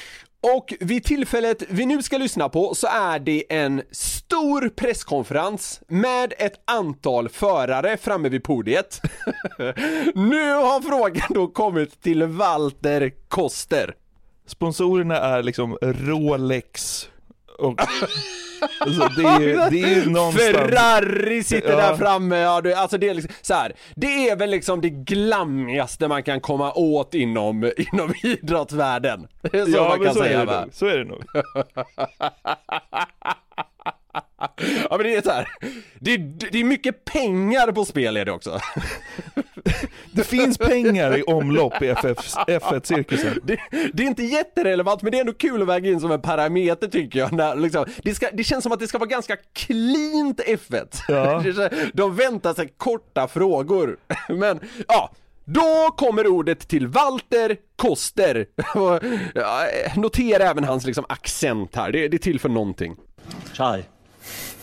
Och vid tillfället vi nu ska lyssna på så är det en stor presskonferens med ett antal förare framme vid podiet. Nu har frågan då kommit till Walter Koster. Sponsorerna är liksom Rolex och... Alltså, det är ju, det är ju någonstans... Ferrari sitter ja. där framme, ja, det, alltså det, är liksom, så här, det är väl liksom det glammigaste man kan komma åt inom, inom idrottsvärlden. Det är så ja, man kan så säga är det, så är det nog. Ja, men det är så här. Det, det, det är mycket pengar på spel är det också. Det finns pengar i omlopp i F ett-cirkusen. Det, det är inte jätterelevant, men det är ändå kul att väga in som en parameter, tycker jag. När, liksom, det, ska, det känns som att det ska vara ganska cleant F ett. Ja. De väntar sig korta frågor. Men ja, då kommer ordet till Walter Koster. Och, ja, notera även hans liksom, accent här. Det, det är till för någonting. Tjej.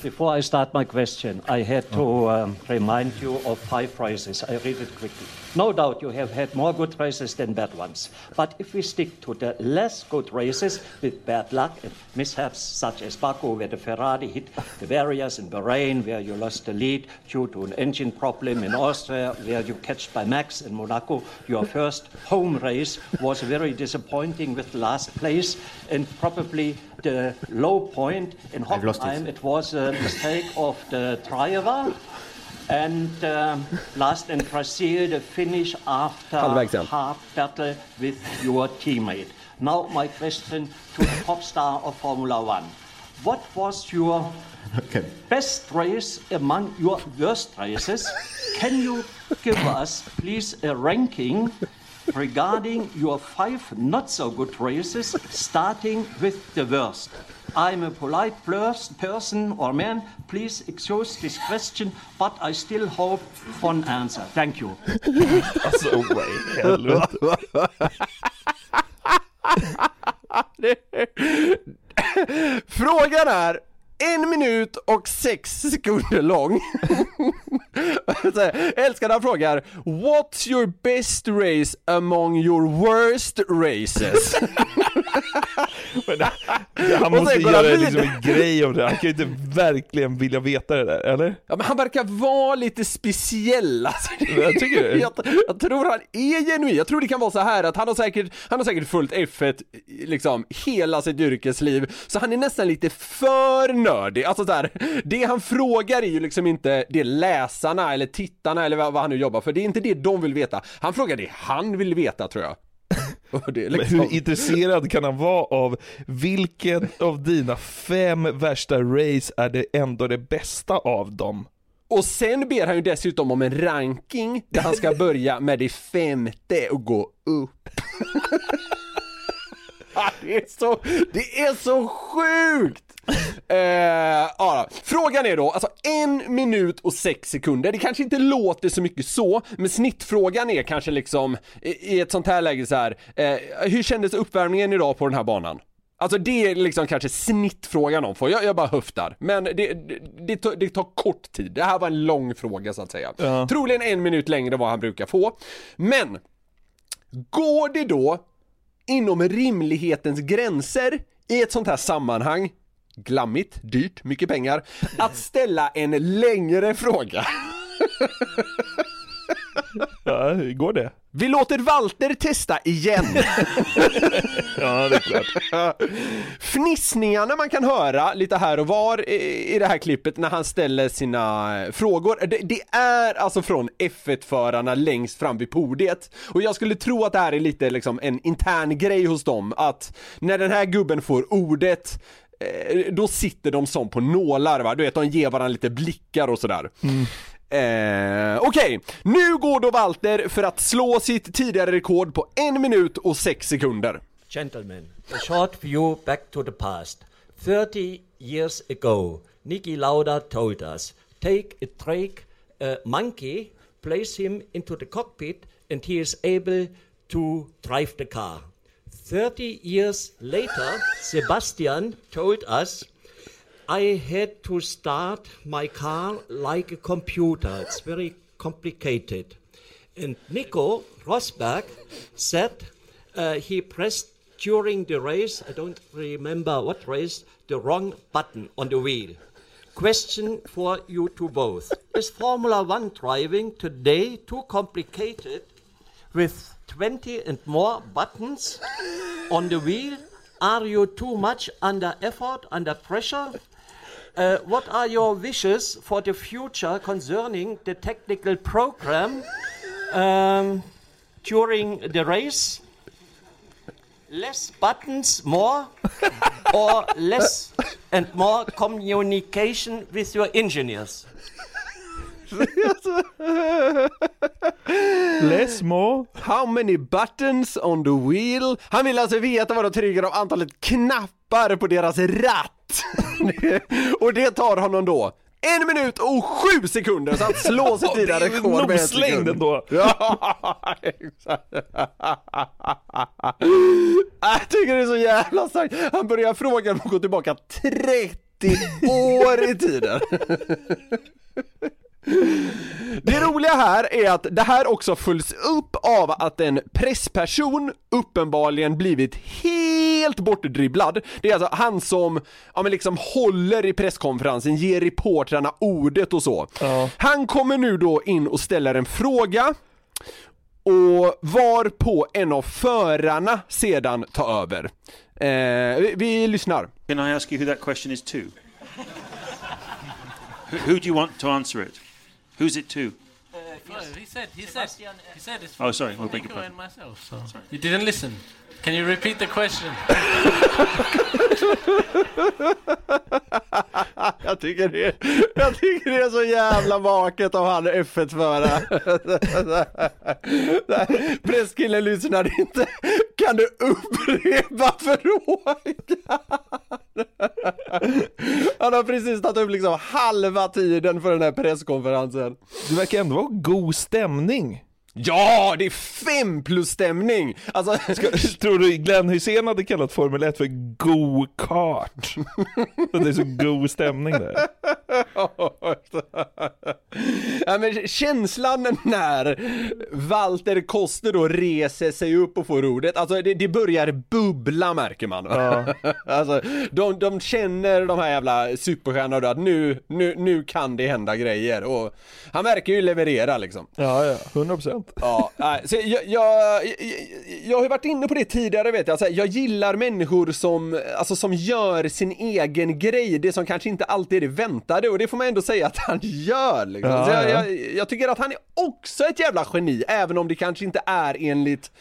Before I start my question, I had to um, remind you of five prizes. I read it quickly. No doubt you have had more good races than bad ones. But if we stick to the less good races with bad luck and mishaps such as Baku, where the Ferrari hit the barriers, in Bahrain, where you lost the lead due to an engine problem, in Austria, where you catched by Max, in Monaco, your first home race was very disappointing with last place and probably the low point. In Hockenheim, it was a mistake of the driver. And uh, last in Brazil, the finish after hard battle with your teammate. Now my question to the top star of Formula One. What was your okay. best race among your worst races? Can you give us, please, a ranking regarding your five not-so-good races, starting with the worst? I'm a polite person or man. Please excuse this question, but I still hope for an answer. Thank you. Alltså, vad i helvete? Frågan är en minut och sex sekunder lång. Älskar den frågan. What's your best race among your worst races? Men det, det, han måste göra han liksom en grej om det. Han kan ju inte verkligen vilja veta det där, eller? Ja, men han verkar vara lite speciell. Alltså. Jag, tycker jag, jag tror han är genuin. Jag tror det kan vara så här att han har säkert, han har säkert följt F ett liksom, hela sitt yrkesliv. Så han är nästan lite för nördig. Alltså, så här, det han frågar är ju liksom inte det läsarna eller tittarna eller vad, vad han nu jobbar för. Det är inte det de vill veta. Han frågar det han vill veta, tror jag. Liksom... Hur intresserad kan han vara av vilket av dina fem värsta race är det ändå det bästa av dem? Och sen ber han ju dessutom om en ranking där han ska börja med det femte och gå upp. Ah, det är så, det är så sjukt. Eh, ah, frågan är då, alltså en minut och sex sekunder. Det kanske inte låter så mycket så, men snittfrågan är kanske liksom i, i ett sånt här läge så här. Eh, hur kändes uppvärmningen idag på den här banan? Alltså det är liksom kanske snittfrågan om får. Jag, jag bara höftar. Men det, det, det, tar, det tar kort tid. Det här var en lång fråga så att säga. Uh-huh. Troligen en minut längre än vad han brukar få. Men går det då inom rimlighetens gränser i ett sånt här sammanhang, glammigt, dyrt, mycket pengar, att ställa en längre fråga? Ja, hur går det? Vi låter Walter testa igen. Ja, det är klart. Fnissningarna man kan höra lite här och var i det här klippet när han ställer sina frågor. Det, det är alltså från F ett-förarna längst fram vid podiet. Och jag skulle tro att det här är lite liksom en intern grej hos dem. Att när den här gubben får ordet, då sitter de som på nålar, va? Du vet, de ger varandra lite blickar och sådär. Mm. Eh, Okej, okay. Nu går då Walter för att slå sitt tidigare rekord på en minut och sex sekunder. Gentlemen, a short view back to the past. thirty years ago, Nicky Lauda told us, take a trick, a monkey place him into the cockpit and he is able to drive the car. thirty years later, Sebastian told us, I had to start my car like a computer. It's very complicated. And Nico Rosberg said uh, he pressed during the race, I don't remember what race, the wrong button on the wheel. Question for you two both. Is Formula One driving today too complicated with twenty and more buttons on the wheel? Are you too much under effort, under pressure? Uh, what are your wishes for the future concerning the technical program um, during the race? Less buttons, more, or less and more communication with your engineers? Less more, how many buttons on the wheel? Han vill alltså veta vad de trycker av antalet knappar på deras ratt. Och det tar honom då en minut och sju sekunder, så han slår sitt tidigare rekord med en sekund. Ändå. Ja, exakt. Jag tycker det är så jävla starkt. Han börjar fråga om att gå tillbaka trettio år i tiden. Det roliga här är att det här också följs upp av att en pressperson uppenbarligen blivit helt bortdribblad. Det är alltså han som ja, men liksom håller i presskonferensen, ger reportrarna ordet och så. Ja. Han kommer nu då in och ställer en fråga och var på en av förarna sedan tar över. Eh, vi, vi lyssnar. Can I ask you who that question is to? Who, who do you want to answer it? Who's it to? Uh, yes. No, he said. He Sebastian said. He said it's oh, sorry. We'll Nico and myself. So. Sorry. You didn't listen. Can you repeat the question? jag tycker det. Jag tycker det är så jävla vaket av han F ett-förare. Presskillen lyssnar inte. Kan du upprepa frågan? Han har precis tagit upp liksom halva tiden för den här presskonferensen. Det verkar ändå vara god stämning. Ja, det är fem plus stämning. Alltså, ska, tror du Glenn Hysén hade kallat Formel ett för go-kart? Det är så god stämning där. Ja, men känslan när Walter Koster då reser sig upp och får ordet, alltså det, det börjar bubbla, märker man. Ja. Alltså, de, de känner de här jävla superstjärnorna att nu, nu, nu kan det hända grejer. Och han verkar ju leverera liksom. Ja, ja. hundra procent. Ja, så jag, jag, jag har ju varit inne på det tidigare, vet jag. Alltså, jag gillar människor som, alltså, som gör sin egen grej. Det som kanske inte alltid är det väntade. Och det får man ändå säga att han gör. Liksom. Ja, jag, jag, jag tycker att han är också ett jävla geni. Även om det kanske inte är enligt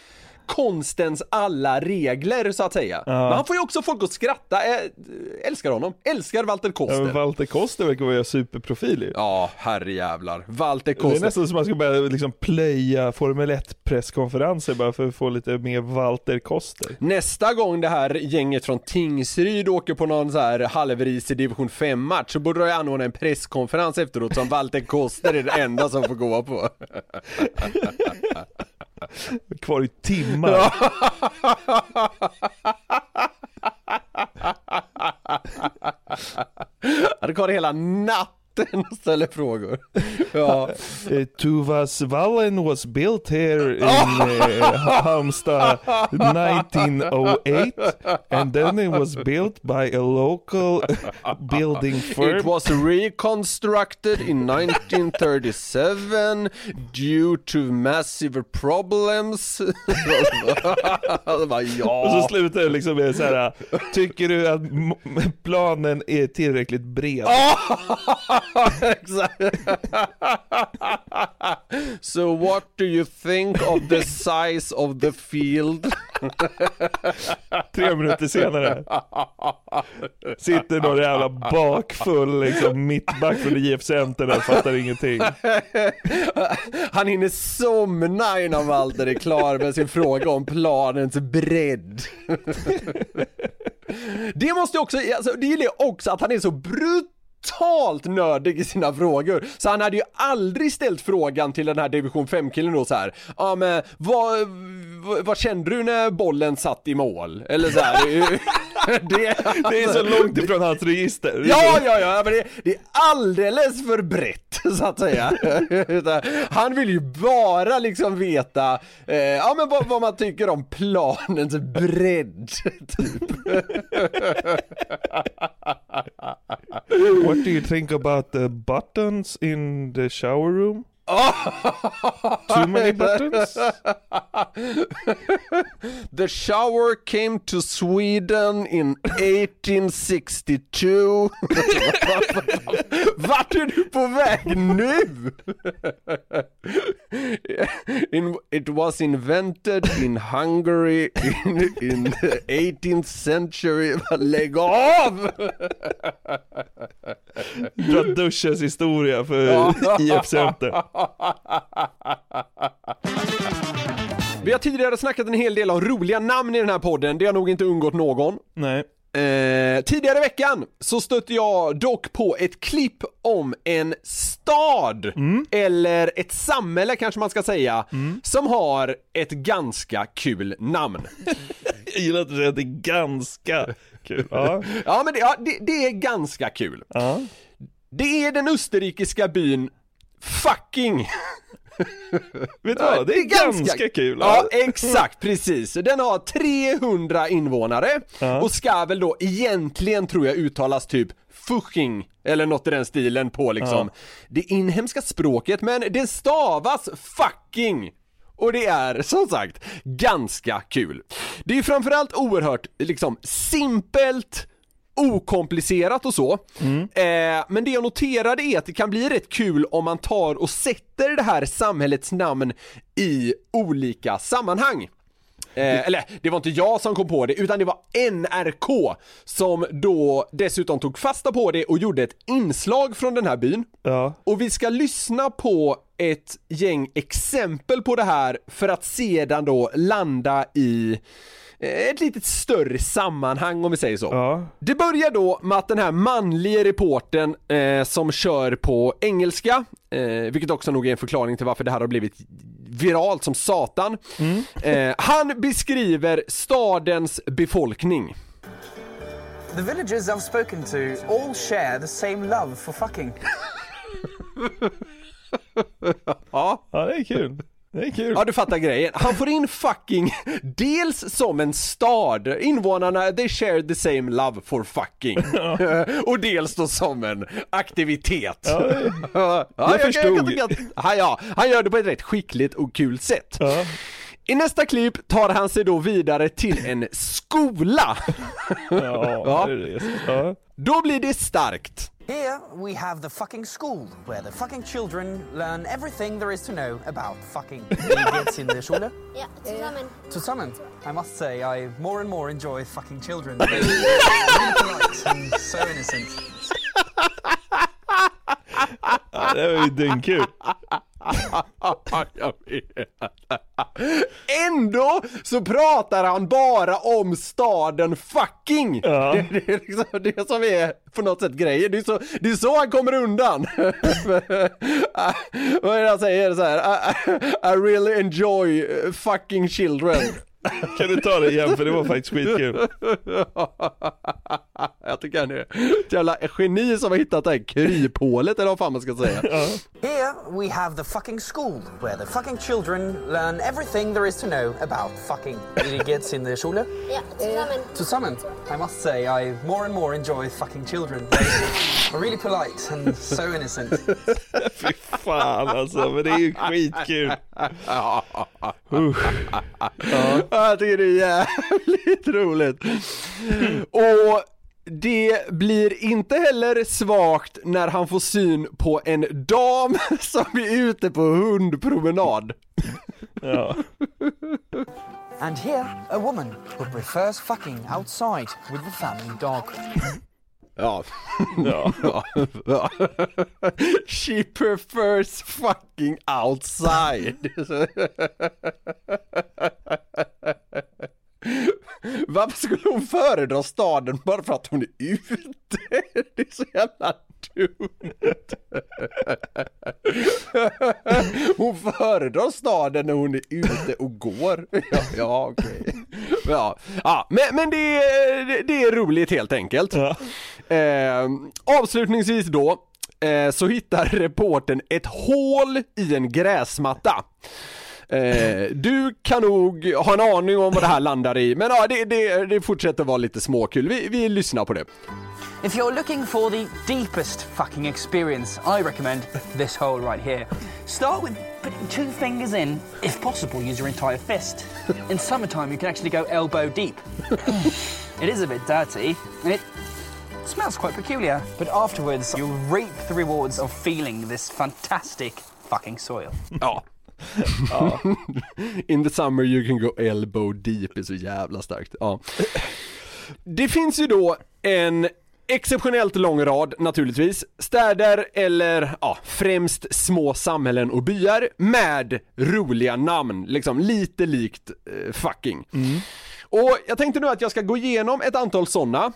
konstens alla regler, så att säga. Ja. Men han får ju också folk att skratta. Älskar honom. Älskar Walter Koster. Ja, Walter Koster verkar vara superprofil ju. Ja, herrejävlar. Walter Koster. Det är nästan som man ska börja liksom playa Formel ett-presskonferenser bara för att få lite mer Walter Koster. Nästa gång det här gänget från Tingsryd åker på någon så här halvrisig division fem-match så borde jag anordna en presskonferens efteråt som Walter Koster är det enda som får gå på. Kvar i timmar. Det går hela natten och ställer frågor. Ja. uh, Tuvasvallen was built here in uh, Halmstad nineteen oh eight and then it was built by a local building firm. It was reconstructed in nineteen thirty-seven due to massive problems. Bara, ja. Och så slutar det liksom med så här, tycker du att m- planen är tillräckligt bred? Exakt. So what do you think of the size of the field? Tre minuter senare sitter någon jävla bakfull liksom mittback för I F Centern och fattar ingenting. Han hinner somna innan Walter är klar med sin fråga om planens bredd. Det måste också, alltså, det gillar jag också att han är så brut totalt nördig i sina frågor. Så han hade ju aldrig ställt frågan till den här division fem-killen då så här: ja men vad, vad kände du när bollen satt i mål? Eller så här. Det är, alltså, det är så långt ifrån det, hans register. Ja, ja, ja, men det, det är alldeles för brett, så att säga. Han vill ju bara liksom veta eh, ja, men vad, vad man tycker om planens bredd, typ. What do you think about the buttons in the shower room? Too many buttons. The shower came to Sweden in eighteen sixty-two. Vart är du på väg nu? in, it was invented in Hungary in, in the eighteenth century. Lägg av! Dra duschens historia för I F Centern. Vi har tidigare snackat en hel del om roliga namn i den här podden. Det har nog inte undgått någon. Nej. Eh, tidigare veckan så stötte jag dock på ett klipp om en stad, mm. eller ett samhälle kanske man ska säga, mm. som har ett ganska kul namn. Jag gillar att du säger att det är ganska kul. Ja, ja men det, ja, det, det är ganska kul. Ja. Det är den österrikiska byn Fucking. Vet du vad? Det är, det är ganska, ganska kul. Ja, exakt, precis. Den har trehundra invånare, uh-huh. och ska väl då egentligen, tror jag, uttalas typ fucking eller något i den stilen på liksom, uh-huh. det inhemska språket, men det stavas fucking. Och det är, som sagt, ganska kul. Det är framförallt oerhört liksom simpelt, okomplicerat och så, mm. eh, men det jag noterade är att det kan bli rätt kul om man tar och sätter det här samhällets namn i olika sammanhang. Eh, eller, det var inte jag som kom på det, utan det var N R K som då dessutom tog fasta på det och gjorde ett inslag från den här byn. Ja. Och vi ska lyssna på ett gäng exempel på det här för att sedan då landa i ett litet större sammanhang, om vi säger så. Ja. Det börjar då med att den här manliga reporten eh, som kör på engelska, eh, vilket också nog är en förklaring till varför det här har blivit viralt som satan. Mm. eh, han beskriver stadens befolkning. The villagers I've spoken to all share the same love for fucking. Ja, ja, det är kul. Det är kul. Ja, du fattar grejen. Han får in fucking dels som en stad. Invånarna, they share the same love for fucking. Ja. Och dels då som en aktivitet. Ja, ja, jag förstod. Jag, jag, jag, jag, ja, han gör det på ett rätt skickligt och kul sätt. Ja. I nästa klipp tar han sig då vidare till en skola. Ja, ja. Det är det. Ja. Då blir det starkt. Here we have the fucking school where the fucking children learn everything there is to know about fucking. Idiots in the Schule? Yeah, zusammen. Zusammen. I must say I more and more enjoy fucking children. They're really polite and so innocent. Ja, det var ju dyngkul. Ändå så pratar han bara om staden fucking. Ja. Det, det är liksom det som är på något sätt grejer. Det är så, det är så han kommer undan. Vad är det han säger så här? I, I really enjoy fucking children. Kan du ta det igen, för det var faktiskt skitkul. Jag tycker han är ett jävla geni som har hittat det här kryphålet, eller vad fan man ska säga. Here we have the fucking school where the fucking children learn everything there is to know about fucking. Idiots in the Schule? Yeah, zusammen. Zusammen. I must say I more and more enjoy fucking children. They're really polite and so innocent. Fy fan alltså, men det är ju skitkul. Uh. Ja. Jag tycker det är jävligt roligt. Och det blir inte heller svagt när han får syn på en dam som är ute på hundpromenad. Ja. And here a woman who prefers fucking outside with the family dog. Ja. Ja. Ja. Ja. She prefers fucking outside. Varför skulle hon föredra staden bara för att hon är ute? Det är så jävla dumt. Hon föredrar staden när hon är ute och går. Ja, ja okej. Okay. Ja. Ja, men, men det, det, det är roligt helt enkelt. Ja. Eh, avslutningsvis då eh, så hittar reporten ett hål i en gräsmatta. Eh, du kan nog ha en aning om vad det här landar i, men ja, det, det, det fortsätter vara lite småkul. Vi, vi lyssnar på det. If you're looking for the deepest fucking experience, I recommend this hole right here. Start with putting two fingers in, if possible, use your entire fist. In summertime, you can actually go elbow deep. It is a bit dirty, and it smells quite peculiar, but afterwards, you'll reap the rewards of feeling this fantastic fucking soil. Oh. Ja. In the summer you can go elbow deep är så jävla starkt. Ja. Det finns ju då en exceptionellt lång rad naturligtvis städer eller ja, främst små samhällen och byar med roliga namn, liksom lite likt eh, fucking. Mm. Och jag tänkte nu att jag ska gå igenom ett antal sådana,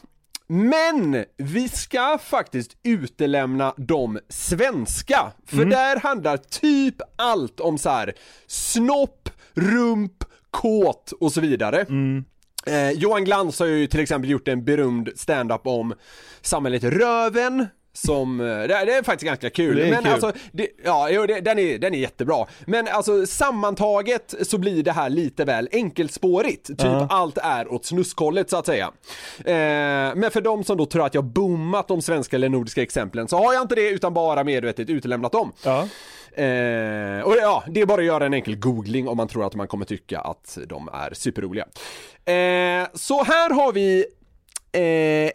men vi ska faktiskt utelämna de svenska. För mm. där handlar typ allt om så här snopp, rump, kåt och så vidare. Mm. Eh, Johan Glans har ju till exempel gjort en berömd stand-up om samhället Röven. Som, det är faktiskt ganska kul. Det är men kul. Alltså, det, ja, det, den, är, den är jättebra. Men alltså, sammantaget så blir det här lite väl enkelspårigt. Typ uh-huh. allt är åt snuskollet så att säga. Eh, men för de som då tror att jag bommat de svenska eller nordiska exemplen så har jag inte det utan bara medvetet utelämnat dem. Uh-huh. Eh, och ja, det är bara att göra en enkel googling om man tror att man kommer tycka att de är superroliga. Eh, så här har vi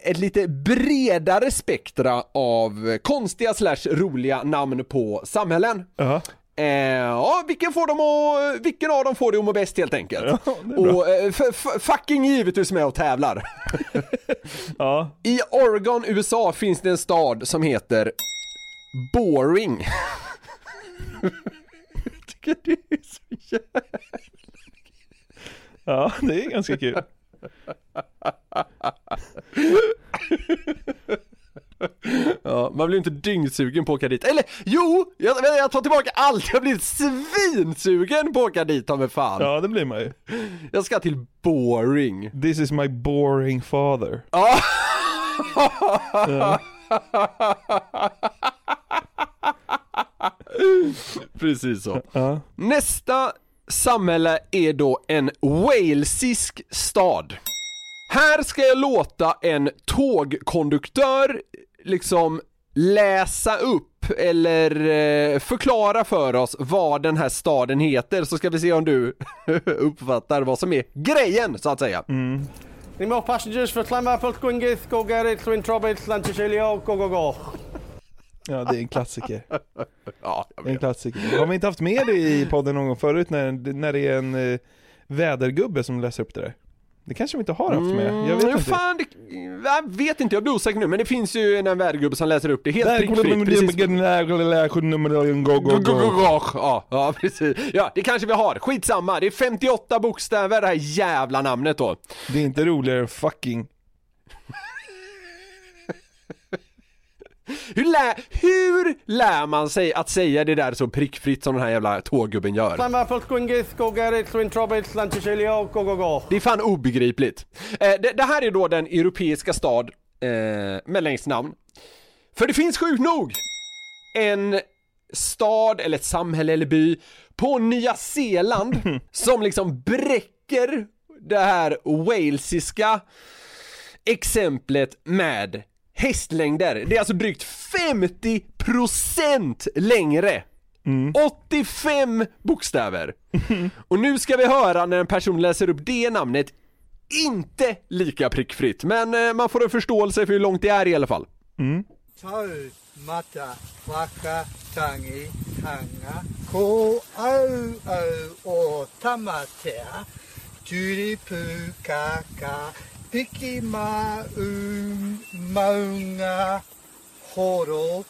ett lite bredare spektra av konstiga slash roliga namn på samhällen. Uh-huh. Eh, ja, vilken, får de och, vilken av dem får du må bäst helt enkelt. Ja, och f- f- fucking givetvis med och tävlar. Ja. I Oregon, U S A finns det en stad som heter Boring. Jag tycker det är så jävla... Ja, det är ganska kul. Ja, man blir inte dyngsugen på att åka dit. Eller, jo, jag, jag tar tillbaka allt. Jag blir svinsugen på att åka dit, ta mig fan. Ja, det blir man ju. Jag ska till Boring. This is my boring father. Ja. Ja. Precis så. Ja. Nästa samhälle är då en walesisk stad. Här ska jag låta en tågkonduktör liksom läsa upp eller förklara för oss vad den här staden heter, så ska vi se om du uppfattar vad som är grejen så att säga. Mm. Any more passengers for Clamapple, Gwyngyth, Go Garrett, Twin Trobbits, Lantisilio, Go Go Go. Ja, det är en klassiker. Ja, jag en klassiker. Har vi inte haft med det i podden någon gång förut när, när det är en eh, vädergubbe som läser upp det där? Det kanske vi inte har haft med. Jag vet, mm, inte. Fan, det, jag vet inte, jag blir osäker nu. Men det finns ju en värdegubbe som läser upp det helt prickfritt. Ja, ja, precis. Ja, det kanske vi har. Skitsamma, det är femtioåtta bokstäver det här jävla namnet då. Det är inte roligare än fucking. Hur, lä- hur lär man sig att säga det där så prickfritt som den här jävla tåggubben gör? Det är fan obegripligt. eh, det, det här är då den europeiska stad eh, med längst namn. För det finns sjukt nog en stad eller ett samhälle eller by på Nya Zeeland som liksom bräcker det här walesiska exemplet med hästlängder. Det är alltså drygt femtio procent längre. Mm. åttiofem bokstäver. Mm. Och nu ska vi höra när en person läser upp det namnet inte lika prickfritt. Men man får en förståelse för hur långt det är i alla fall. Mm. Piki ma um maunga horo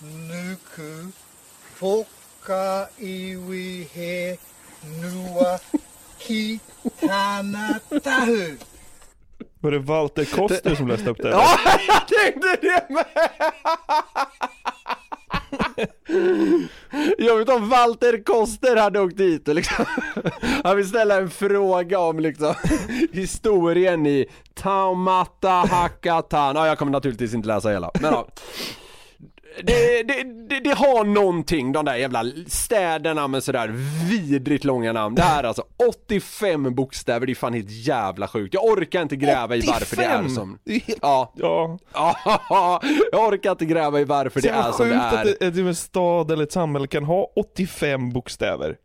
nuku foka iwi he nua kitana tahu. Var det Walter Koster som läste upp det? Ja, jag tänkte det med! Jag vet om Walter Koster hade åkt dit och liksom, han vill ställa en fråga om liksom historien i Taumata Hakatan. Ja, jag kommer naturligtvis inte läsa hela, men ja. Det, det, det, det har någonting, de där jävla städerna med sådär vidrigt långa namn. Det här alltså åttiofem bokstäver, det är fan helt jävla sjukt. Jag orkar inte gräva åttiofem i varför det är som... Ja, ja. ja. Jag orkar inte gräva i varför det, det är som det är. Att det är en stad eller ett samhälle kan ha åttiofem bokstäver.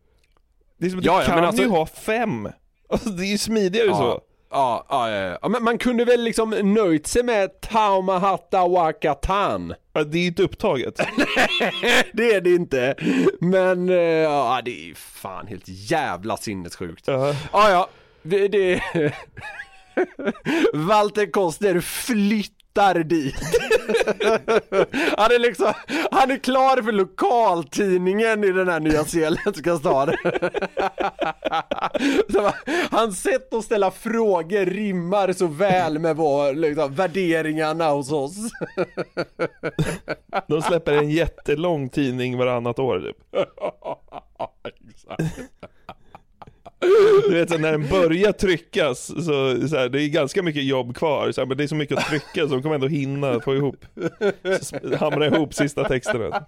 Det är som att ja, du ja, kan alltså... ju ha fem. Alltså, det är ju smidigare ja. så. Ja, ja, ja, ja. Men man kunde väl liksom nöjt sig med Taumata Hakatan. Ja, det är inte upptaget. Nej, det är det inte. Men ja, det är fan helt jävla sinnessjukt. Uh-huh. Ja, ja. Det, det... Walter Koster flyttar dit. Han är liksom, han är klar för lokaltidningen i den här nya zeeländska staden. Hans sätt att ställa frågor rimmar så väl med vår, liksom, värderingarna hos oss. De släpper en jättelång tidning varannat år typ. Exakt. Du vet, så när den börjar tryckas så, så här, det är ganska mycket jobb kvar så här, men det är så mycket att trycka så de kommer ändå hinna få ihop, hamra ihop sista texterna.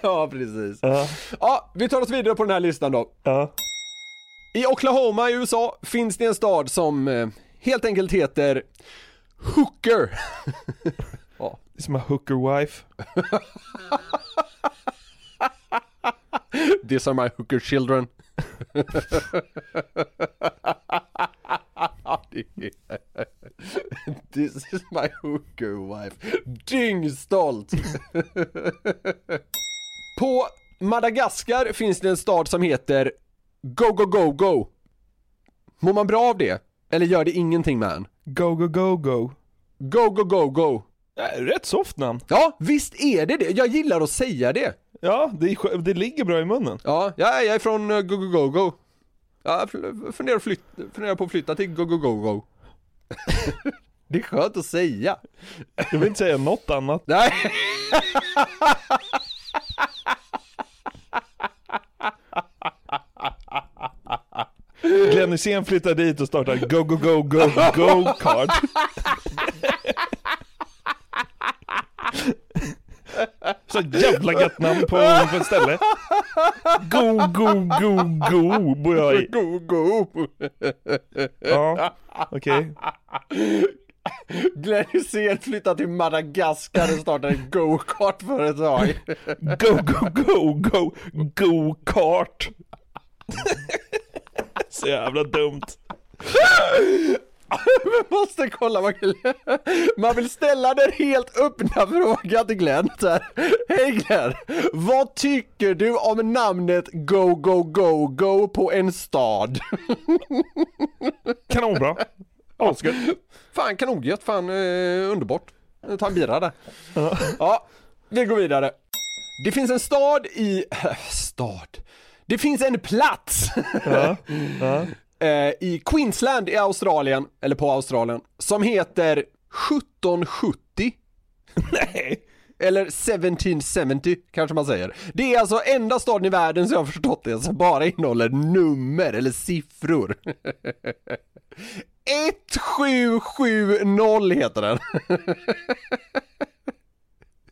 Ja, precis. Uh-huh. Ja, vi tar oss vidare på den här listan då. Uh-huh. I Oklahoma i U S A finns det en stad som eh, helt enkelt heter Hooker. Ja, det är som en hooker wife. These are my hooker children. This is my hooker wife. Dyngstolt. På Madagaskar finns det en stad som heter Go Go Go Go. Mår man bra av det? Eller gör det ingenting med en? Go Go Go Go. Go Go Go Go. Rätt soft namn. Ja, visst är det det. Jag gillar att säga det. Ja, det, är, det ligger bra i munnen. Ja, jag är från Go Go Go Go. Jag funderar, flyt, funderar på att flytta till Go Go Go Go. Det är skönt att säga. Jag vill inte säga något annat. Nej. Glenn Hysén flyttar dit och startar Go Go Go Go Go Card. Så jävla gött namn på ett ställe. Go, go, go, go. Boy. Go, go. Ja, okej. Okay. Glenn Hysén flyttar till Madagaskar och startar ett go-kart-företag. Go, go, go, go, go-kart. Så jävla dumt. Man måste kolla vad Glenn... Man vill ställa den helt öppna frågan till Glenn. Hej Glenn, vad tycker du om namnet Go Go Go Go på en stad? Kanonbra. Åskigt. Fan kanongött, fan eh, underbart. Ta en bira där. Uh-huh. Ja, vi går vidare. Det finns en stad i... Stad. Det finns en plats. Ja, ja. I Queensland i Australien, eller på Australien, som heter sjutton sjuttio. Nej. Eller sjuttonhundrasjuttio kanske man säger. Det är alltså enda staden i världen som jag har förstått det som bara innehåller nummer eller siffror. sjuttonhundrasjuttio heter den.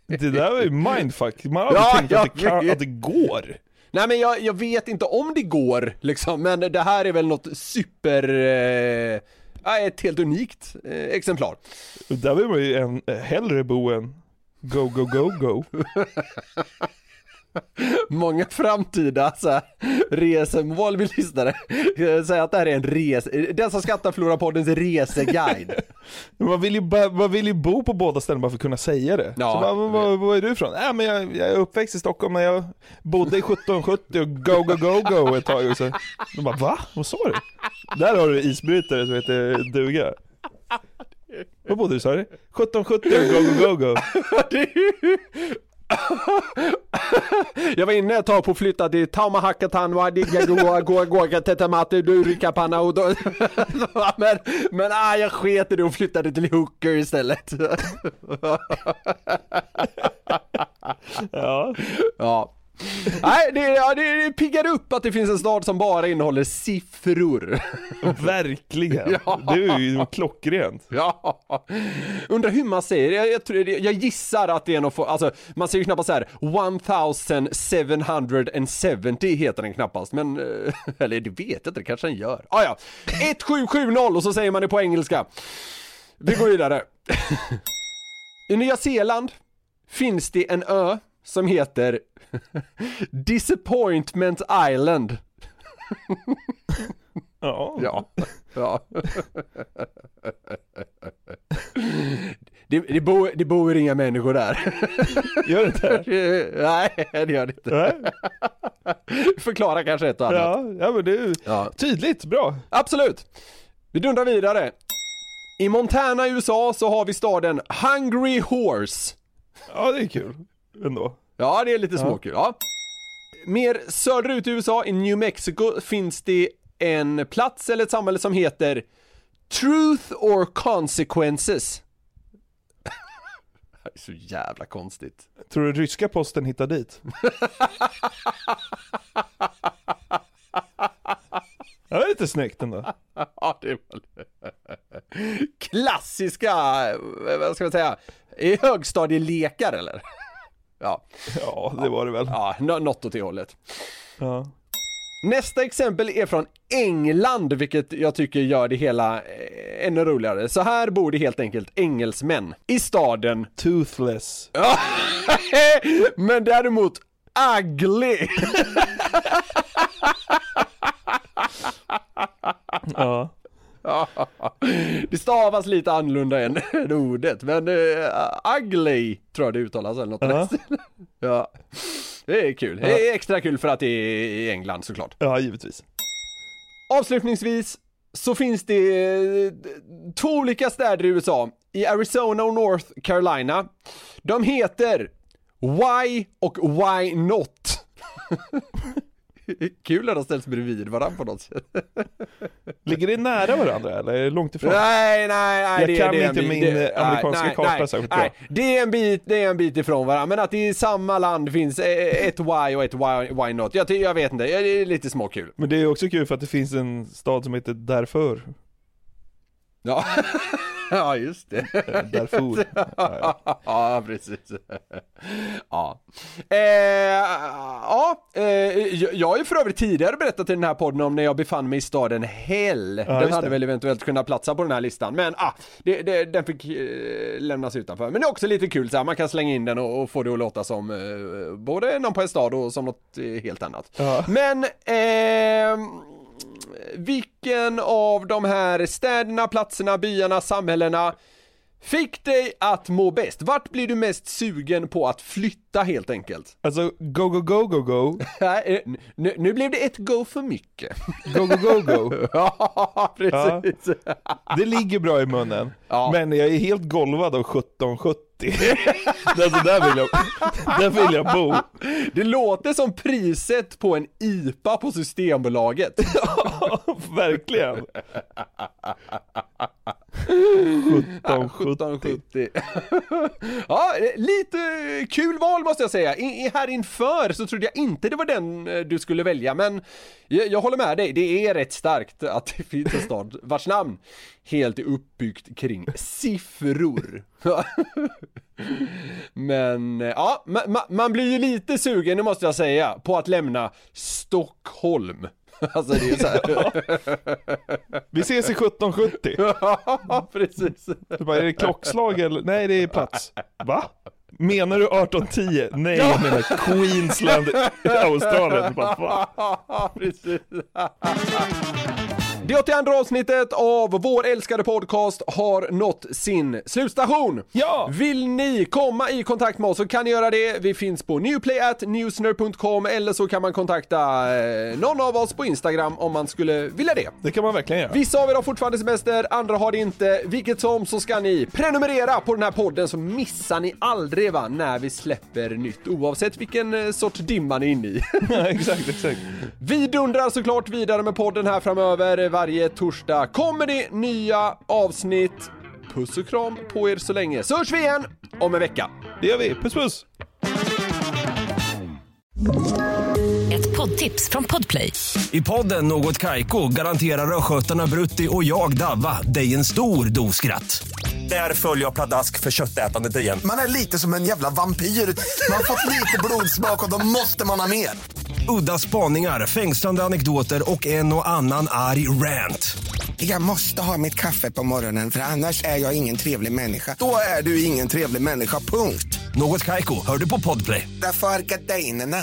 Det där är ju mindfuck. Man har ja, tänkt att det, kan, att det går. Nej, men jag, jag vet inte om det går, liksom, men det här är väl något super... Eh, ett helt unikt eh, exemplar. Där vill man ju en, hellre bo än Go, Go, Go, Go. Många framtida så här, resemål vill lyssnare säga att det här är en res... Den som skrattar förlorar poddens reseguide. Man vill, ju, man vill ju bo på båda ställen bara för att kunna säga det. Ja, så bara, var, var är du ifrån? Äh, men jag, jag är uppväxt i Stockholm men jag bodde i sjutton sjuttio och go, go, go, go ett tag. Och så, de bara, va? Vad sa du? Där har du isbrytare som heter Duga. Vad bodde du, sa du? sjutton sjuttio och go, go, go, go. Jag var inne ett tag på att flytta till Taumahakatan var digga goa goa goa tetamate du rycka panna och då men men ah, jag sket i det och flyttade till Hooker istället. Ja. Ja. Nej, det, ja, det, det piggar upp att det finns en stad som bara innehåller siffror. Verkligen. Ja. Det är ju klockrent. Ja. Undrar hur man säger det. Jag, jag, tror, jag gissar att det är något... För, alltså, man säger ju knappast så här... seventeen seventy heter den knappast. Men... Eller det vet jag inte. Det kanske den gör. Ah, ja. seventeen seventy och så säger man det på engelska. Vi går vidare. I Nya Zeeland finns det en ö som heter Disappointment Island. Ja. Ja. Ja. Det, det, bo, det bor inga människor där. Gör det inte? Nej, det gör det inte. Nej. Förklara kanske ett och annat. Ja, ja men det är ja. Tydligt. Bra. Absolut. Vi dundrar vidare. I Montana i U S A så har vi staden Hungry Horse. Ja, det är kul ändå. Ja, det är lite småkul. Ja. Mer söderut i U S A, i New Mexico, finns det en plats eller ett samhälle som heter Truth or Consequences. Det är så jävla konstigt. Tror du ryska posten hittar dit? Det var lite snyggt ändå. Ja, det var klassiska, vad ska man säga, i högstadielekar eller? Ja. Ja, det var det väl. Ja, något åt det hållet. Ja. Nästa exempel är från England, vilket jag tycker gör det hela ännu roligare. Så här bor det helt enkelt engelsmän i staden Toothless. Ja. Men däremot Ugly. Ja. Det stavas lite annorlunda än ordet, men uh, ugly tror jag det uttalas eller något. Uh-huh. Ja. Det är kul. Uh-huh. Det är extra kul för att det är i England såklart. Ja, givetvis. Avslutningsvis så finns det två olika städer i U S A, i Arizona och North Carolina. De heter Why och Why Not. Kul att de ställs bredvid varandra på något sätt. Ligger det nära varandra eller är det långt ifrån? Nej, nej, nej. Jag det, kan det inte bit, min det, amerikanska nej, karta nej, särskilt nej. Bra. Det är, en bit, det är en bit ifrån varandra. Men att i samma land finns ett why och ett why, why not. Jag, jag vet inte, det är lite småkul. Men det är också kul för att det finns en stad som heter Därför. Ja, ja just det. Därför. Ja, ja. Ja, precis. Ja. Eh, ja eh, jag har ju för övrigt tidigare berättat i den här podden om när jag befann mig i staden Hell. Ja, den hade det. Väl eventuellt kunnat platsa på den här listan. Men ah, det, det, den fick eh, lämnas utanför. Men det är också lite kul. Så här, man kan slänga in den och, och få det att låta som eh, både någon på en stad och som något eh, helt annat. Ja. Men... Eh, vilken av de här städerna, platserna, byarna, samhällena fick dig att må bäst? Vart blir du mest sugen på att flytta helt enkelt? Alltså, go, go, go, go, go. nu, nu blev det ett go för mycket. Go, go, go, go. Ja, precis. Ja. Det ligger bra i munnen. Ja. Men jag är helt golvad av seventeen seventy. Alltså, där, vill jag, där vill jag bo. Det låter som priset på en I P A på Systembolaget. Verkligen. seventeen seventy. Ja, lite kul val måste jag säga. I, här inför så trodde jag inte det var den du skulle välja. Men jag, jag håller med dig. Det är rätt starkt att det finns en stad vars namn helt är uppbyggt kring siffror. Men ja, man, man blir ju lite sugen, det måste jag säga, på att lämna Stockholm. Alltså det är så här. Ja. Vi ses i seventeen seventy. Ja, precis. Är det klockslag eller? Nej, det är plats. Va? Menar du arton tio? Nej, jag menar Queensland i Australien. Bara, precis. Det åttioandra avsnittet av vår älskade podcast har nått sin slutstation. Ja! Vill ni komma i kontakt med oss så kan ni göra det. Vi finns på newplay at newsner dot com eller så kan man kontakta eh, någon av oss på Instagram om man skulle vilja det. Det kan man verkligen göra. Vissa av er har fortfarande semester, andra har det inte. Vilket som så ska ni prenumerera på den här podden så missar ni aldrig va när vi släpper nytt oavsett vilken sorts dimma ni är inne i. Ja, exakt, exakt. Vi dundrar såklart vidare med podden här framöver. Varje torsdag kommer det nya avsnitt. Puss och kram på er så länge. Så hörs vi igen om en vecka. Det gör vi. Puss puss. Ett poddtips från Podplay. I podden Något Kaiko garanterar röskötarna Brutti och jag Davva dig en stor doskratt. Där följer jag pladask för köttätandet igen. Man är lite som en jävla vampyr. Man har fått lite blodsmak och då måste man ha mer. Udda spaningar, fängslande anekdoter och en och annan arg rant. Jag måste ha mitt kaffe på morgonen för annars är jag ingen trevlig människa. Då är du ingen trevlig människa, punkt. Något Kaiko, hör du på Podplay. Därför är gardinerna.